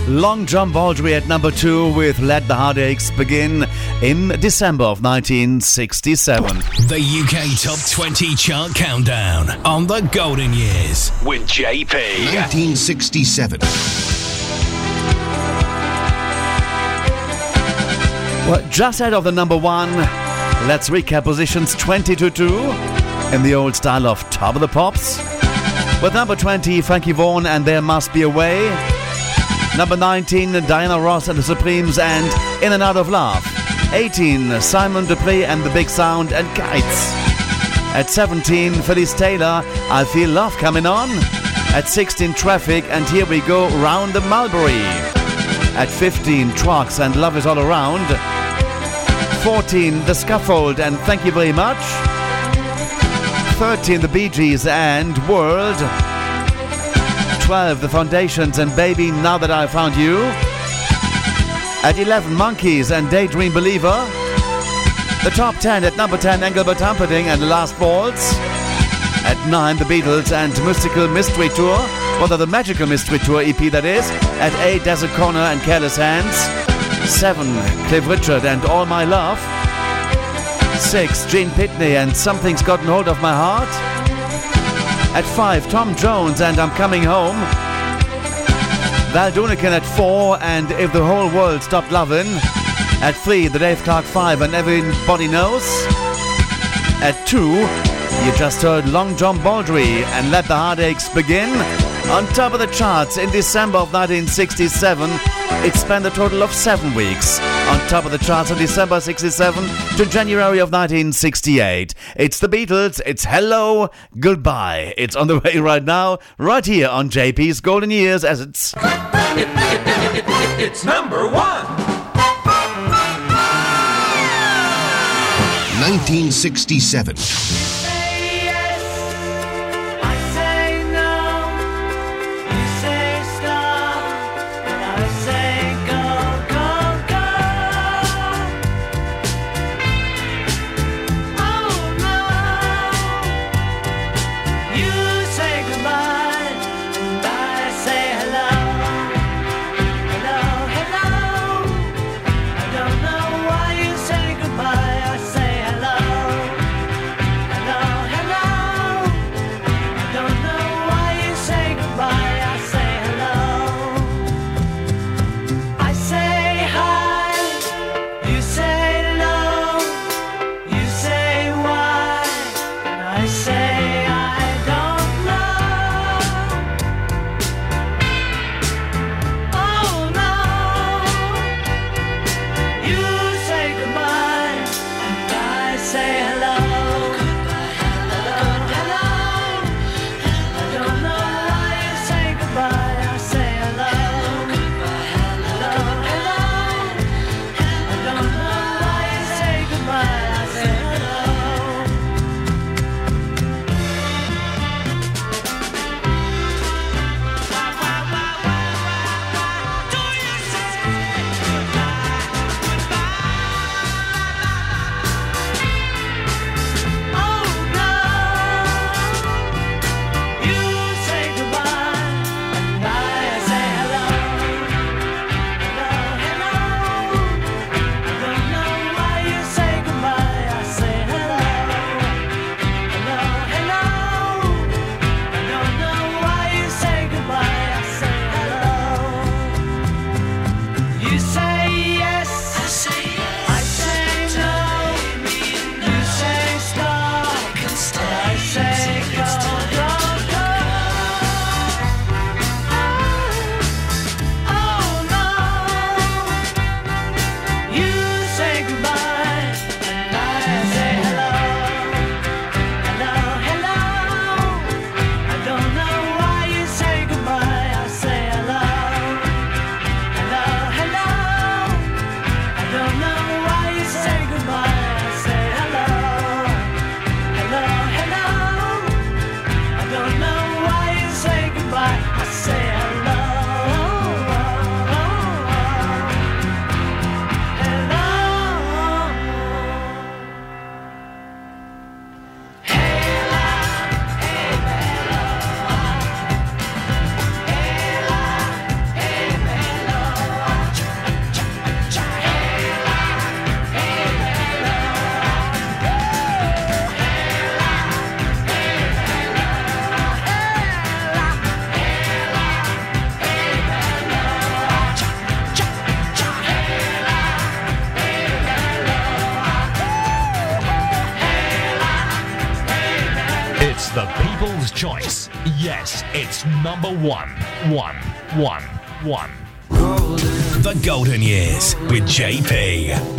Long John Baldry at number 2 with Let the Heartaches Begin in December of 1967. The UK Top 20 Chart Countdown on the Golden Years with JP. 1967. Well, just ahead of the number 1, let's recap positions 20 to 2 in the old style of Top of the Pops. With number 20, Frankie Vaughan and There Must Be a Way. Number 19, Diana Ross and the Supremes and In and Out of Love. 18, Simon Dupree and the Big Sound and Kites. At 17, Felice Taylor, I Feel Love Coming On. At 16, Traffic and Here We Go Round the Mulberry. At 15, Trucks and Love Is All Around. 14, The Scaffold and Thank You Very Much. 13, The Bee Gees and World. 12, The Foundations and Baby Now That I Found You. At 11, Monkees and Daydream Believer. The top 10 at number 10, Engelbert Humperdinck and The Last Waltz. At 9, The Beatles and Mystical Mystery Tour, rather the Magical Mystery Tour EP that is. At 8, Desert Corner and Careless Hands. 7, Cliff Richard and All My Love. 6, Gene Pitney and Something's Gotten Hold of My Heart. At 5, Tom Jones and I'm Coming Home. Val Dunican at 4 and If the Whole World Stopped Lovin'. At 3, the Dave Clark 5 and Everybody Knows. At 2, you just heard Long John Baldry and Let the Heartaches Begin. On top of the charts in December of 1967, it spent a total of 7 weeks. On top of the charts in December 67 to January of 1968. It's the Beatles, it's Hello, Goodbye. It's on the way right now, right here on JP's Golden Years as it's number one. 1967. choice. Yes, it's number one. The Golden Years with JP.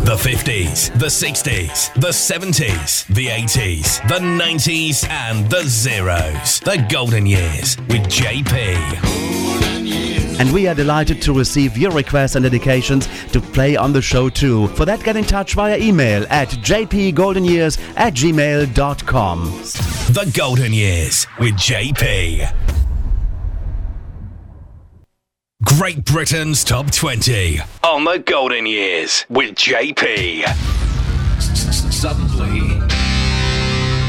The 50s, the 60s, the 70s, the 80s, the 90s, and the zeros. The Golden Years with JP. And we are delighted to receive your requests and dedications to play on the show too. For that, get in touch via email at jpgoldenyears@gmail.com. The Golden Years with JP. Great Britain's Top 20 on the Golden Years with JP. Suddenly,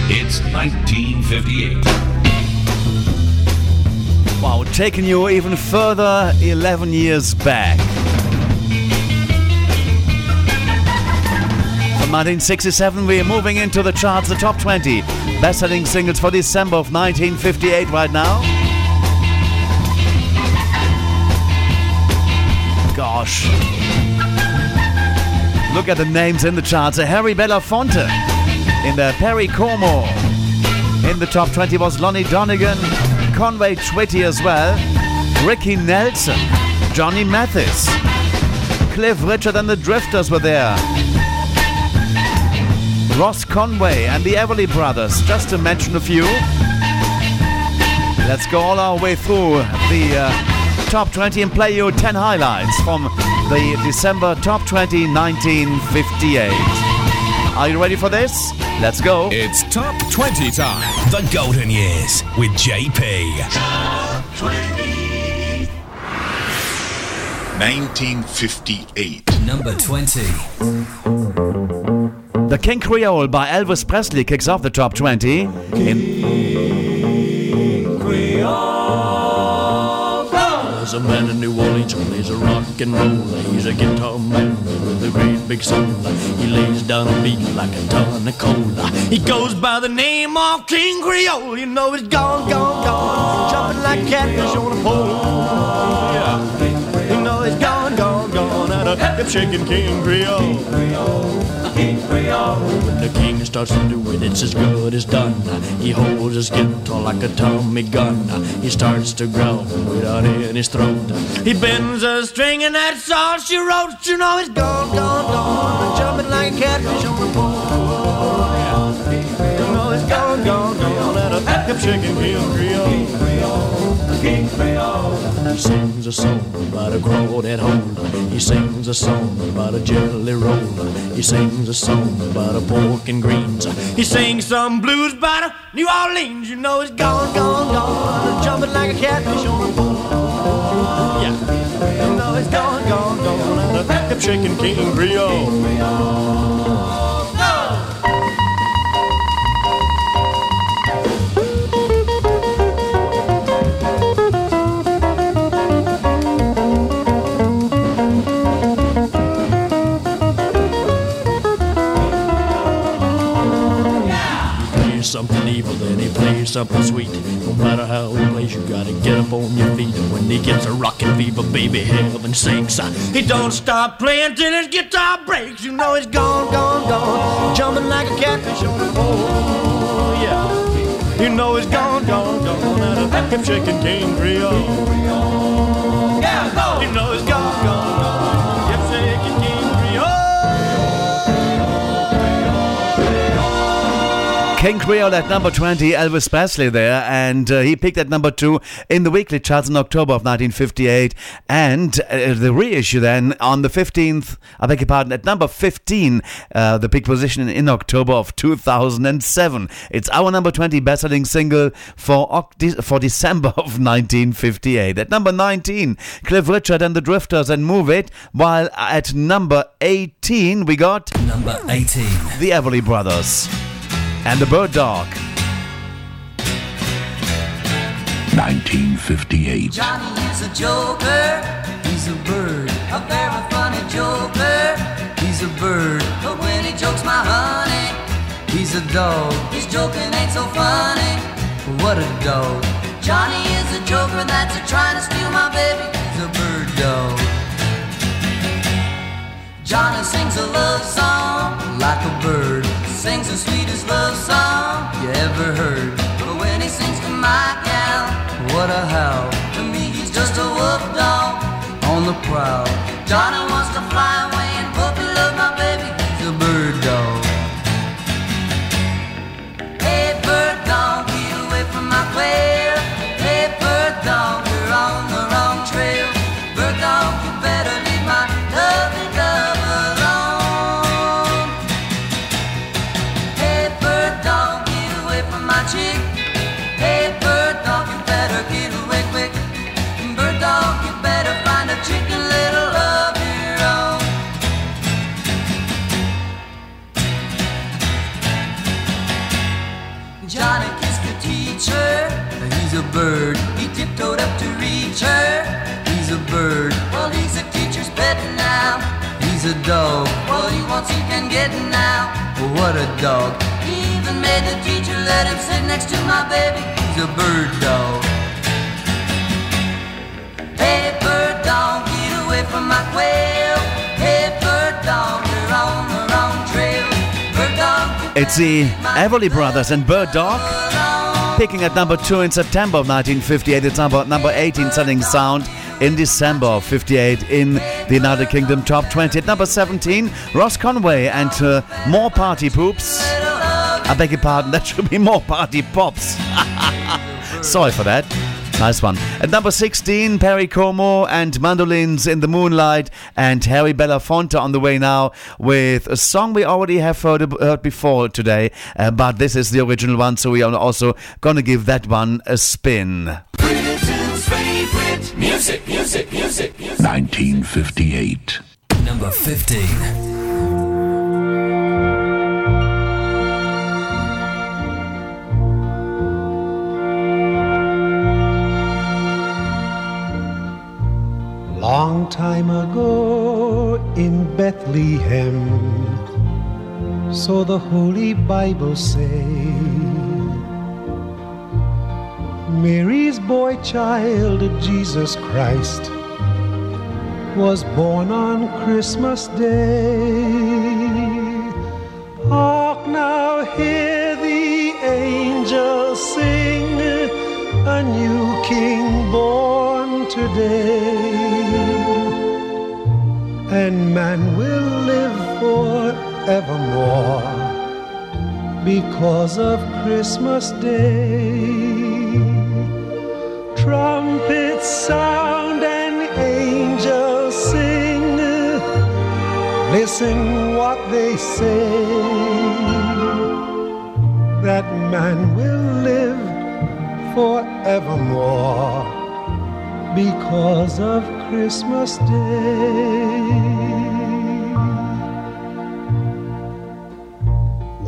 it's 1958. Wow, taking you even further 11 years back. From 1967, we're moving into the charts, the Top 20. Best-selling singles for December of 1958 right now. Gosh. Look at the names in the charts. Harry Belafonte in the Perry Como. In the top 20 was Lonnie Donegan, Conway Twitty as well, Ricky Nelson, Johnny Mathis, Cliff Richard and the Drifters were there, Ross Conway and the Everly Brothers, just to mention a few. Let's go all our way through the Top 20 and play you 10 highlights from the December Top 20 1958. Are you ready for this? Let's go. It's Top 20 time. The Golden Years with JP. Top 20. 1958. Number 20. The King Creole by Elvis Presley kicks off the Top 20. King Creole. There's a man in New Orleans, he's a rock and roller, he's a guitar man with a great big soul. He lays down a beat like a ton of cola. He goes by the name of King Creole. You know he's gone, gone, gone, jumping like catfish on a pole. Yeah. You know he's gone, gone, gone, and a hip-shaking King Creole. When the king starts to do it, it's as good as done. He holds his guitar like a Tommy gun. He starts to growl without in his throat. He bends a string and that's all she wrote. You know he's gone, gone, gone, jumping like a catfish on the pole. You know he's gone, gone, gone, and a hip-shaking King Creole. King Creole. He sings a song about a crawdad hole. He sings a song about a jelly roll. He sings a song about a pork and greens. He sings some blues about a New Orleans. You know he's gone, gone, gone, jumping like a catfish on a pole. Yeah. You know he's gone, gone, gone, and a hip-shaking King Creole. Something evil, then he plays something sweet. No matter how he plays, you gotta get up on your feet. And when he gets a rockin' fever, baby, heaven sinks. He don't stop playing till his guitar breaks. You know he's gone, gone, gone, jumping like a catfish on the pole. Yeah, you know he's gone, gone, gone, out of hip-shaking King Creole. Yeah, go! You know he's gone, gone, gone, hip-shaking King Creole. King Creole at number 20, Elvis Presley there, and he peaked at number 2 in the weekly charts in October of 1958, and the reissue then on the 15th, I beg your pardon, at number 15, the peak position in October of 2007. It's our number 20 best-selling single for December of 1958. At number 19, Cliff Richard and the Drifters and Move It, while at number 18 we got... Number 18. The Everly Brothers. And the Bird Dog. 1958. Johnny is a joker. He's a bird. A very funny joker. He's a bird. But when he jokes my honey, he's a dog. His joking ain't so funny. What a dog. Johnny is a joker that's a trying to steal my baby. He's a bird dog. Johnny sings a love song like a bird. Sings the sweetest love song you ever heard. But when he sings to my gal. What a howl. To me, he's just a wolf dog on the prowl. Johnny wants to fly away and puppy love my baby. He's a bird dog. Hey, bird dog, get away from my quail. Hey, bird dog, we're on the wrong trail. Bird dog, you better leave my lovely dove alone. Hey, bird dog, get away from my chick. Hey, bird dog, you better get away quick. Bird dog, you better find a chick and little of your own. Johnny kissed the teacher. He's a bird. He tiptoed up to reach her. He's a bird. Well, he's a teacher's pet now. He's a dog. What he wants he can get now. Well, what a dog. He even made the teacher let him sit next to my baby. He's a bird dog. Hey, bird dog, get away from my quail. Hey, bird dog, you're on the wrong trail. Bird dog. It's the Everly Brothers and Bird Dog. Picking at number 2 in September of 1958. It's number 18 selling sound. In December of 58 in the United Kingdom Top 20. At number 17, Ross Conway and More Party Poops. I beg your pardon, that should be More Party Pops. Sorry for that. Nice one. At number 16, Perry Como and Mandolins in the Moonlight, and Harry Belafonte on the way now with a song we already have heard before today, but this is the original one, so we are also going to give that one a spin. Music, music, music, music. 1958. Number 15. Long time ago in Bethlehem, so the Holy Bible says, Mary's boy child, Jesus Christ, was born on Christmas Day. Hark now, hear the angels sing, a new king born today. And man will live forevermore because of Christmas Day. Trumpets sound and angels sing. Listen what they say. That man will live forevermore because of Christmas Day.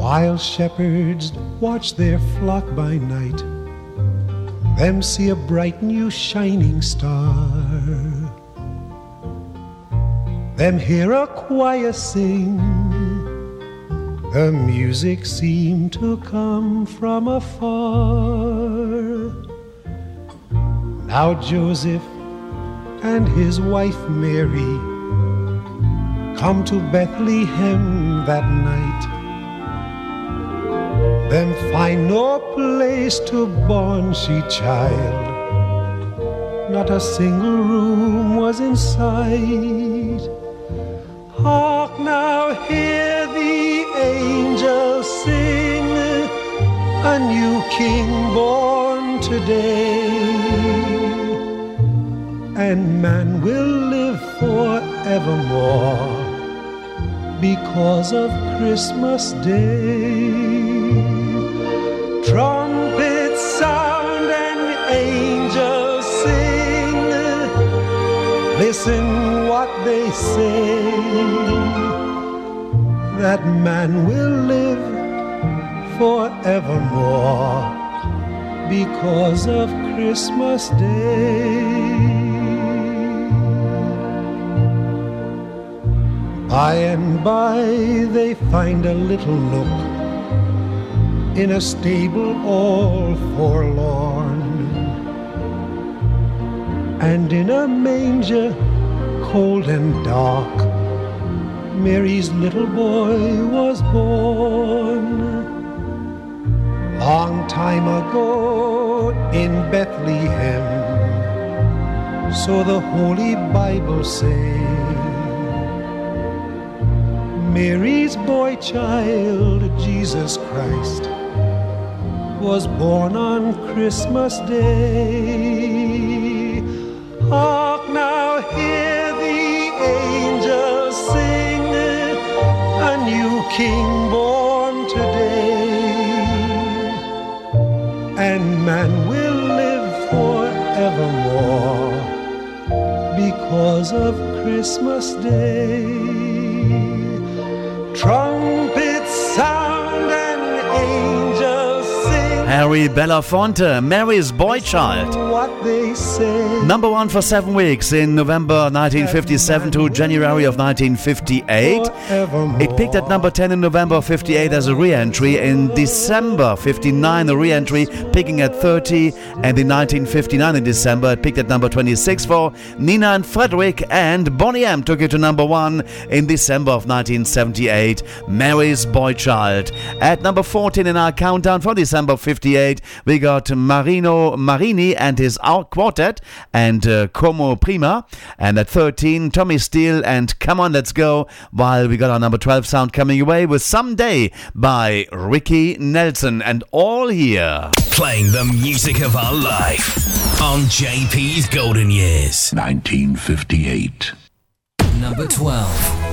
While shepherds watch their flock by night, them see a bright new shining star. Them hear a choir sing. The music seemed to come from afar. Now Joseph and his wife Mary come to Bethlehem that night. Them find no place to born she child. Not a single room was in sight. Hark now, hear the angels sing, a new king born today. And man will live forevermore because of Christmas Day. Trumpets sound and angels sing. Listen what they say. That man will live forevermore because of Christmas Day. By and by they find a little nook in a stable all forlorn, and in a manger cold and dark, Mary's little boy was born. long time ago in Bethlehem, so the Holy Bible says, Mary's boy child, Jesus Christ, was born on Christmas Day. Hark now, hear the angels sing, a new king born today. And man will live forevermore because of Christmas Day. Trumpets sound and angels sing. Harry Belafonte, Mary's boy child. What they say. Number one for 7 weeks in November 1957 to January of 1958. It peaked at number 10 in November of 58 as a re-entry. In December 59, a re-entry, peaking at 30. And in 1959 in December, it peaked at number 26 for Nina and Frederick, and Boney M took it to number one in December of 1978. Mary's Boy Child. At number 14 in our countdown for December of 58, we got Marino Marini and his Quartet and Como Prima, and at 13 Tommy Steele and Come On Let's Go, while we got our number 12 sound coming away with Someday by Ricky Nelson. And all here playing the music of our life on JP's Golden Years 1958. Number 12.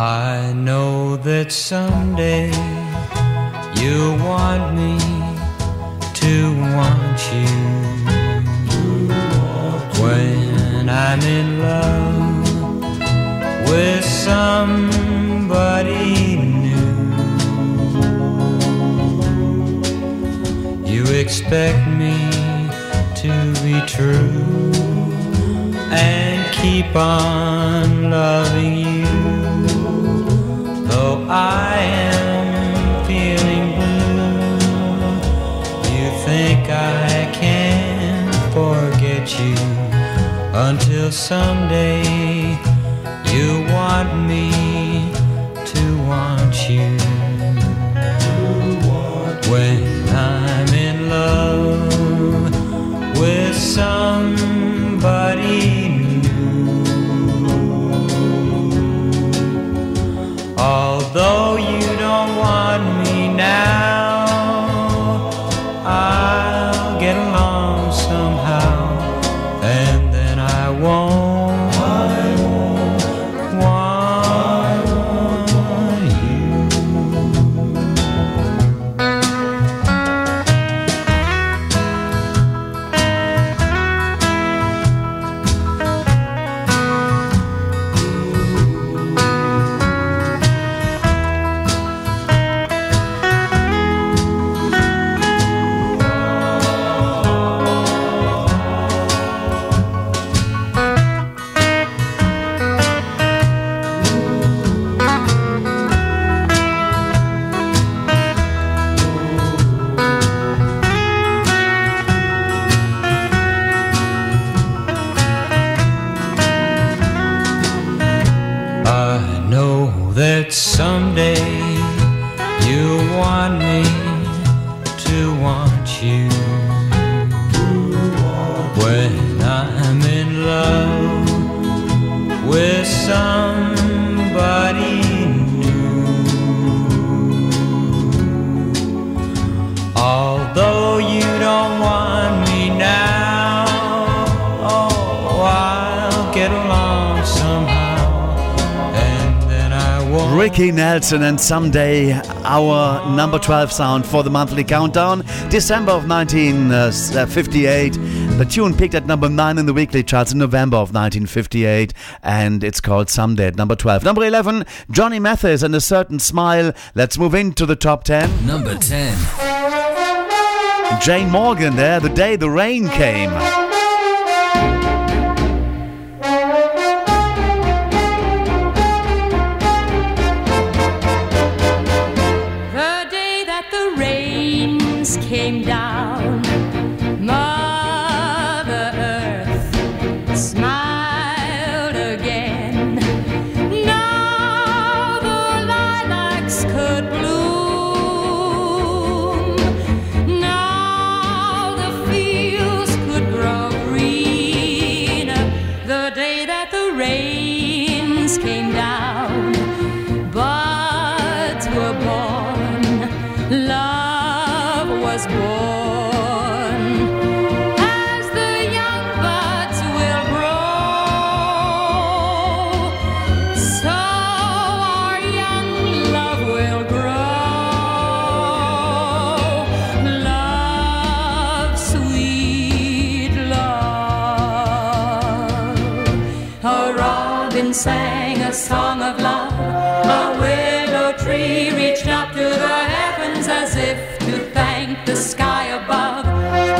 I know that someday you'll want me to want you. When I'm in love with somebody new, you expect me to be true and keep on loving you. Though I am feeling blue, you think I can't forget you until someday you want me to want you. When I'm in love with somebody, although you don't want me now, I'll get along somehow, and then I won't want Ricky Nelson and Someday, our number 12 sound for the monthly countdown, December of 1958. The tune peaked at number 9 in the weekly charts in November of 1958, and it's called Someday at number 12. Number 11, Johnny Mathis and A Certain Smile. Let's move into the top 10. Number 10. Jane Morgan there, The Day the Rain Came. Smiled again. and sang a song of love. A willow tree reached up to the heavens as if to thank the sky above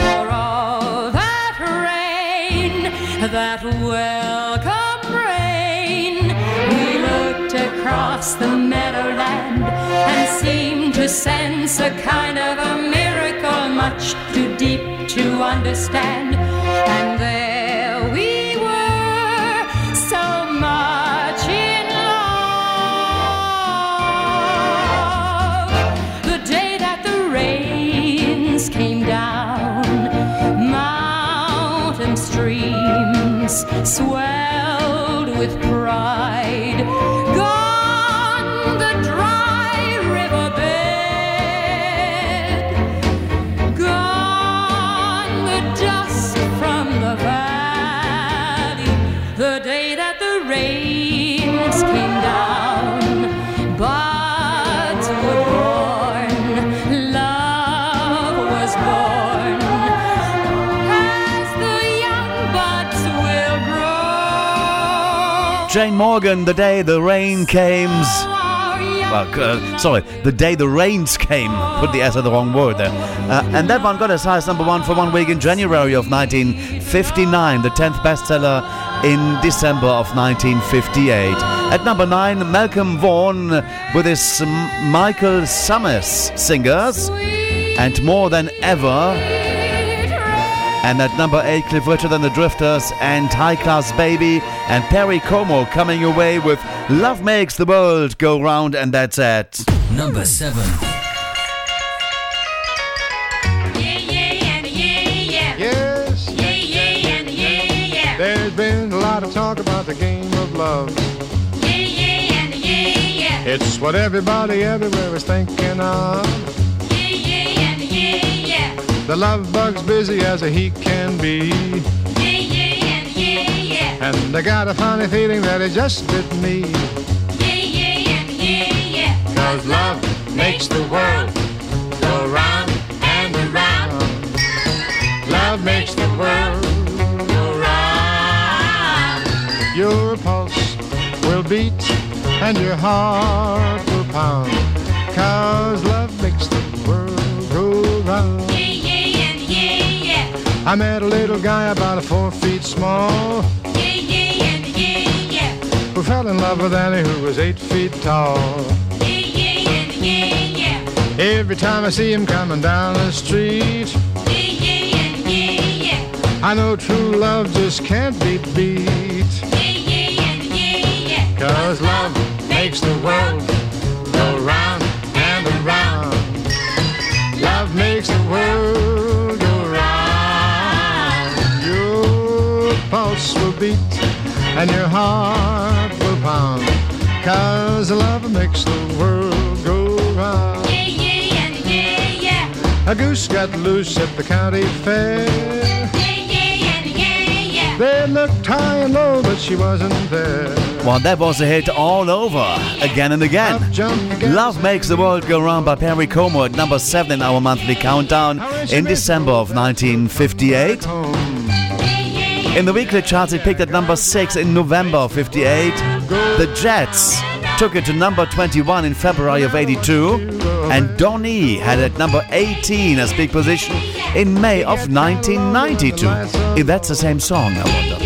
for all that rain, that welcome rain. We looked across the meadowland and seemed to sense a kind of a miracle, much too deep to understand. And there we swelled with pride. Gone the dry riverbed, gone the dust from the valley, the day that the rains came down. Buds were born, love was born. Jane Morgan, the day the rain came. The day the rains came. Put the S in the wrong word there. And that one got as high as number one for 1 week in January of 1959, the 10th bestseller in December of 1958. At number 9, Malcolm Vaughan with his Michael Summers Singers and More Than Ever. And at number 8, Cliff Richard and the Drifters and High Class Baby, and Perry Como coming away with Love Makes the World Go Round, and that's it. Number 7. Yeah, yeah, and yeah, yeah. Yes. Yeah, yeah, and yeah, yeah. There's been a lot of talk about the game of love. Yeah, yeah, and yeah, yeah. It's what everybody everywhere is thinking of. The love bug's busy as a he can be. Yeah, yeah, and yeah, yeah. And I got a funny feeling that it just bit me. Yeah, yeah, and yeah, yeah. Cause love makes the world go round and around. Love makes the world go round. Your pulse will beat and your heart will pound. Cause love makes the world go round. I met a little guy about 4 feet small. Yeah, yeah, and yeah, yeah. Who fell in love with Annie who was 8 feet tall. Yeah, yeah, and yeah, yeah. Every time I see him coming down the street. Yeah, yeah, and yeah, yeah. I know true love just can't be beat. Yeah, yeah, and yeah, yeah. Cause love makes the world go round and around. Love makes the world go round. Pulse will beat and your heart will pound. Cause love makes the world go round. Yeah, yeah, and yeah, yeah. A goose got loose at the county fair. Yeah, yeah, and yeah, yeah. They looked high and low, but she wasn't there. Well, that was a hit all over, again and again. Love Makes the World Go Round by Perry Como at number 7 in our monthly countdown in December of 1958. In the weekly charts, it peaked at number 6 in November of 58. The Jets took it to number 21 in February of 82. And Donny had it at number 18 as peak position in May of 1992. If that's the same song, I wonder.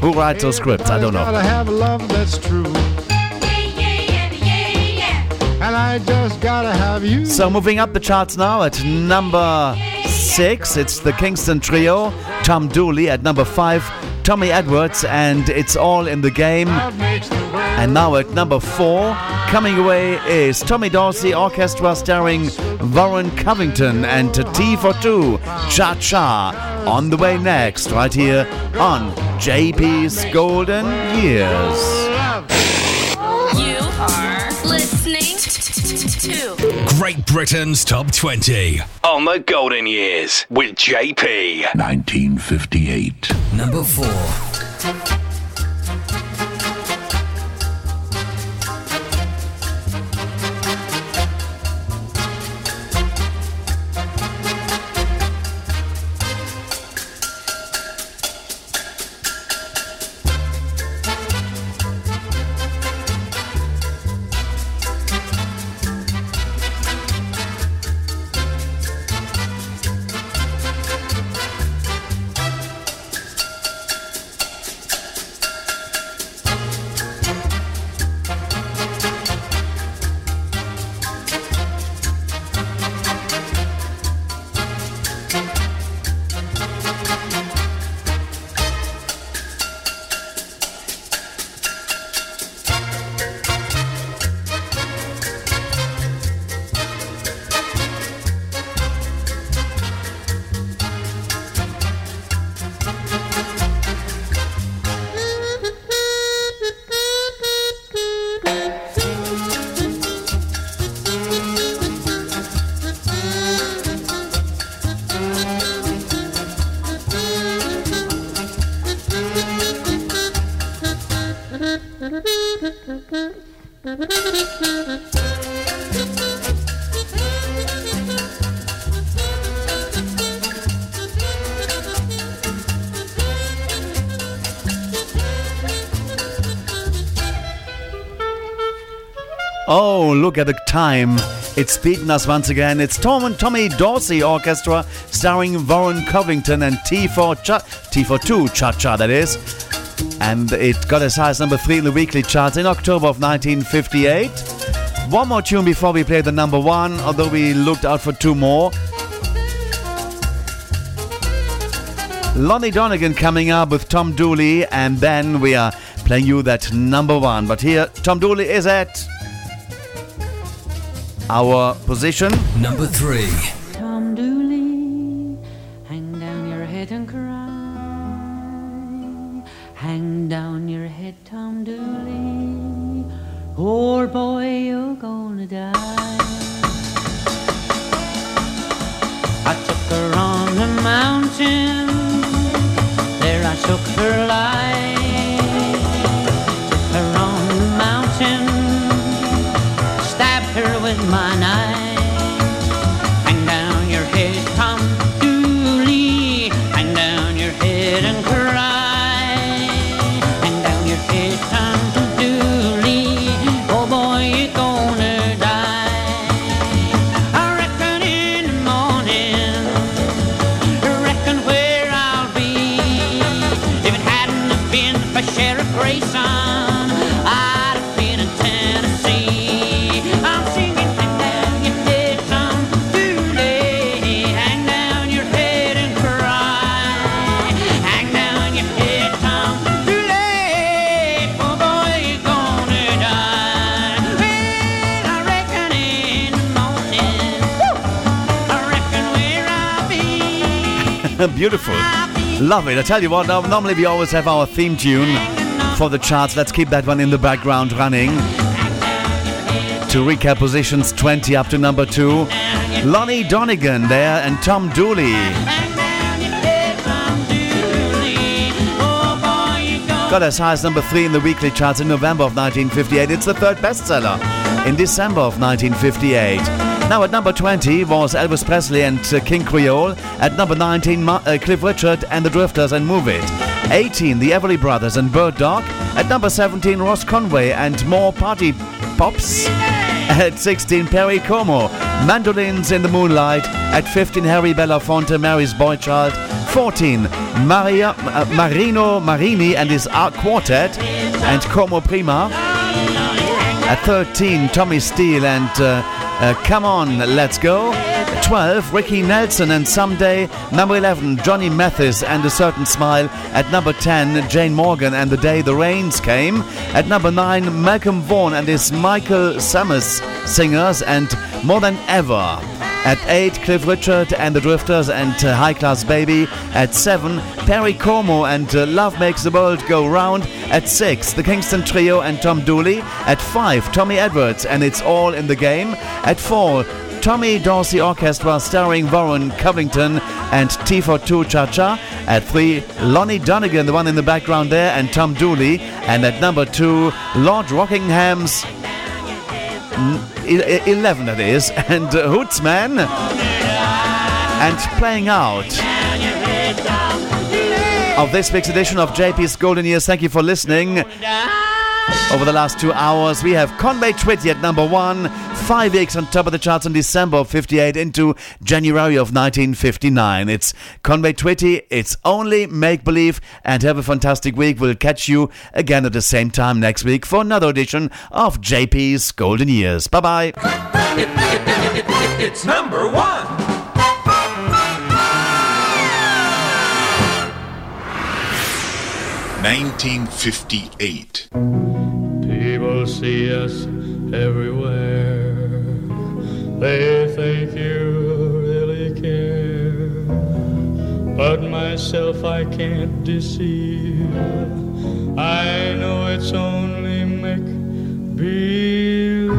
Who writes those scripts? I don't know. I have love that's true. And I just gotta have you. So moving up the charts now at number 6, it's the Kingston Trio, Tom Dooley at number 5, Tommy Edwards and It's All in the Game. And now at number 4, coming away is Tommy Dorsey Orchestra starring Warren Covington and T for Two, Cha Cha, on the way next, right here on JP's Golden Years. You are listening to Great Britain's Top 20 on the Golden Years with JP. 1958. Number 4. Oh, look at the time. It's beaten us once again. It's Tom and Tommy Dorsey Orchestra starring Warren Covington and T42 Cha-Cha, that is. And it got as high as number 3 in the weekly charts in October of 1958. One more tune before we play the number 1, although we looked out for 2 more. Lonnie Donegan coming up with Tom Dooley, and then we are playing you that number 1. But here, Tom Dooley is at... our position number 3. Tom Dooley, hang down your head and cry. Hang down your head, Tom Dooley. Poor boy, you're gonna die. I took her on the mountain. There I took her life. Took her on the mountain. Her with my knife. Hang down your head, Tom Dooley. Hang down your head and cry. Hang down your head, Tom Dooley. Oh boy, you're gonna die. I reckon in the morning, I reckon where I'll be. If it hadn't have been for Sheriff Grayson, beautiful. Love it. I tell you what, normally we always have our theme tune for the charts. Let's keep that one in the background running. To recap positions 20 up to number 2. Lonnie Donegan there and Tom Dooley. Got as high as number 3 in the weekly charts in November of 1958. It's the third bestseller in December of 1958. Now at number 20 was Elvis Presley and King Creole. At number 19, Cliff Richard and the Drifters and Move It. 18, the Everly Brothers and Bird Dog. At number 17, Ross Conway and more party pops. At 16, Perry Como, Mandolins in the Moonlight. At 15, Harry Belafonte, Mary's Boy Child. 14, Marino Marini and his Art Quartet and Como Prima. At 13, Tommy Steele and... Come On, Let's Go. 12, Ricky Nelson and Someday. Number 11, Johnny Mathis and A Certain Smile. At number 10, Jane Morgan and The Day the Rains Came. At number 9, Malcolm Vaughan and his Michael Summers Singers and More Than Ever. At 8, Cliff Richard and the Drifters and High Class Baby. At 7, Perry Como and Love Makes the World Go Round. At 6, the Kingston Trio and Tom Dooley. At 5, Tommy Edwards and It's All in the Game. At 4, Tommy Dorsey Orchestra starring Warren Covington and T42 Cha-Cha. At 3, Lonnie Donegan, the one in the background there, and Tom Dooley. And at number 2, Lord Rockingham's... 11 it is, and Hootsman and playing out of this week's edition of JP's Golden Years. Thank you for listening. Over the last 2 hours, we have Conway Twitty at number 1, 5 weeks on top of the charts in December of 58 into January of 1959. It's Conway Twitty, it's only make-believe, and have a fantastic week. We'll catch you again at the same time next week for another edition of JP's Golden Years. Bye-bye. It's number 1. ...1958. People see us everywhere. They think you really care. But myself I can't deceive. I know it's only make-believe.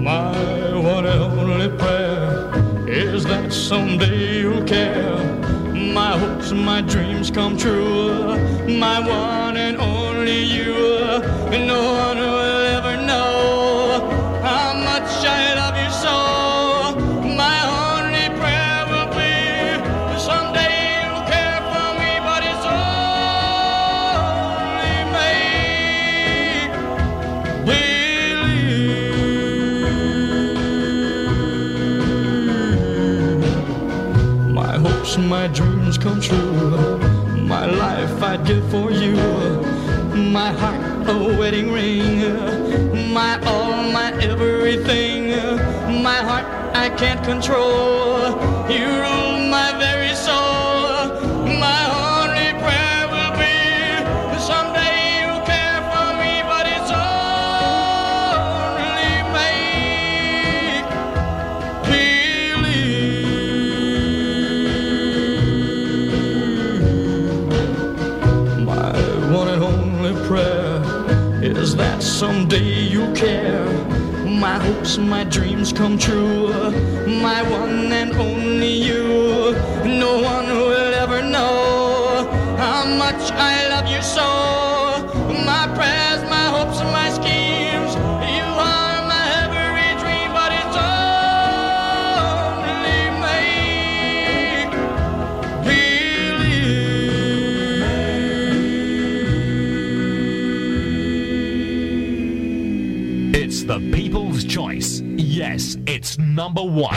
My one and only prayer is that someday you'll care. My hopes and my dreams come true. my one and only you. No one will ever know how much I love you so. My only prayer will be someday you'll care for me, but it's only make-believe. My hopes and my dreams come true. My life I'd give for you. My heart a wedding ring. My all, my everything. My heart I can't control. You rule my very soul. My only prayer will be someday you'll care for me, but it's only make-believe. Is that someday you'll care. My hopes, my dreams come true. My one and only you. No one will ever know how much I love you so. My prayers, my hopes, and my schemes. You are my every dream, but it's only make-believe. The People's Choice. Yes, it's number one. We'll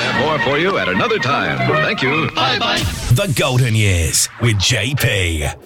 have more for you at another time. Thank you. Bye-bye. The Golden Years with JP.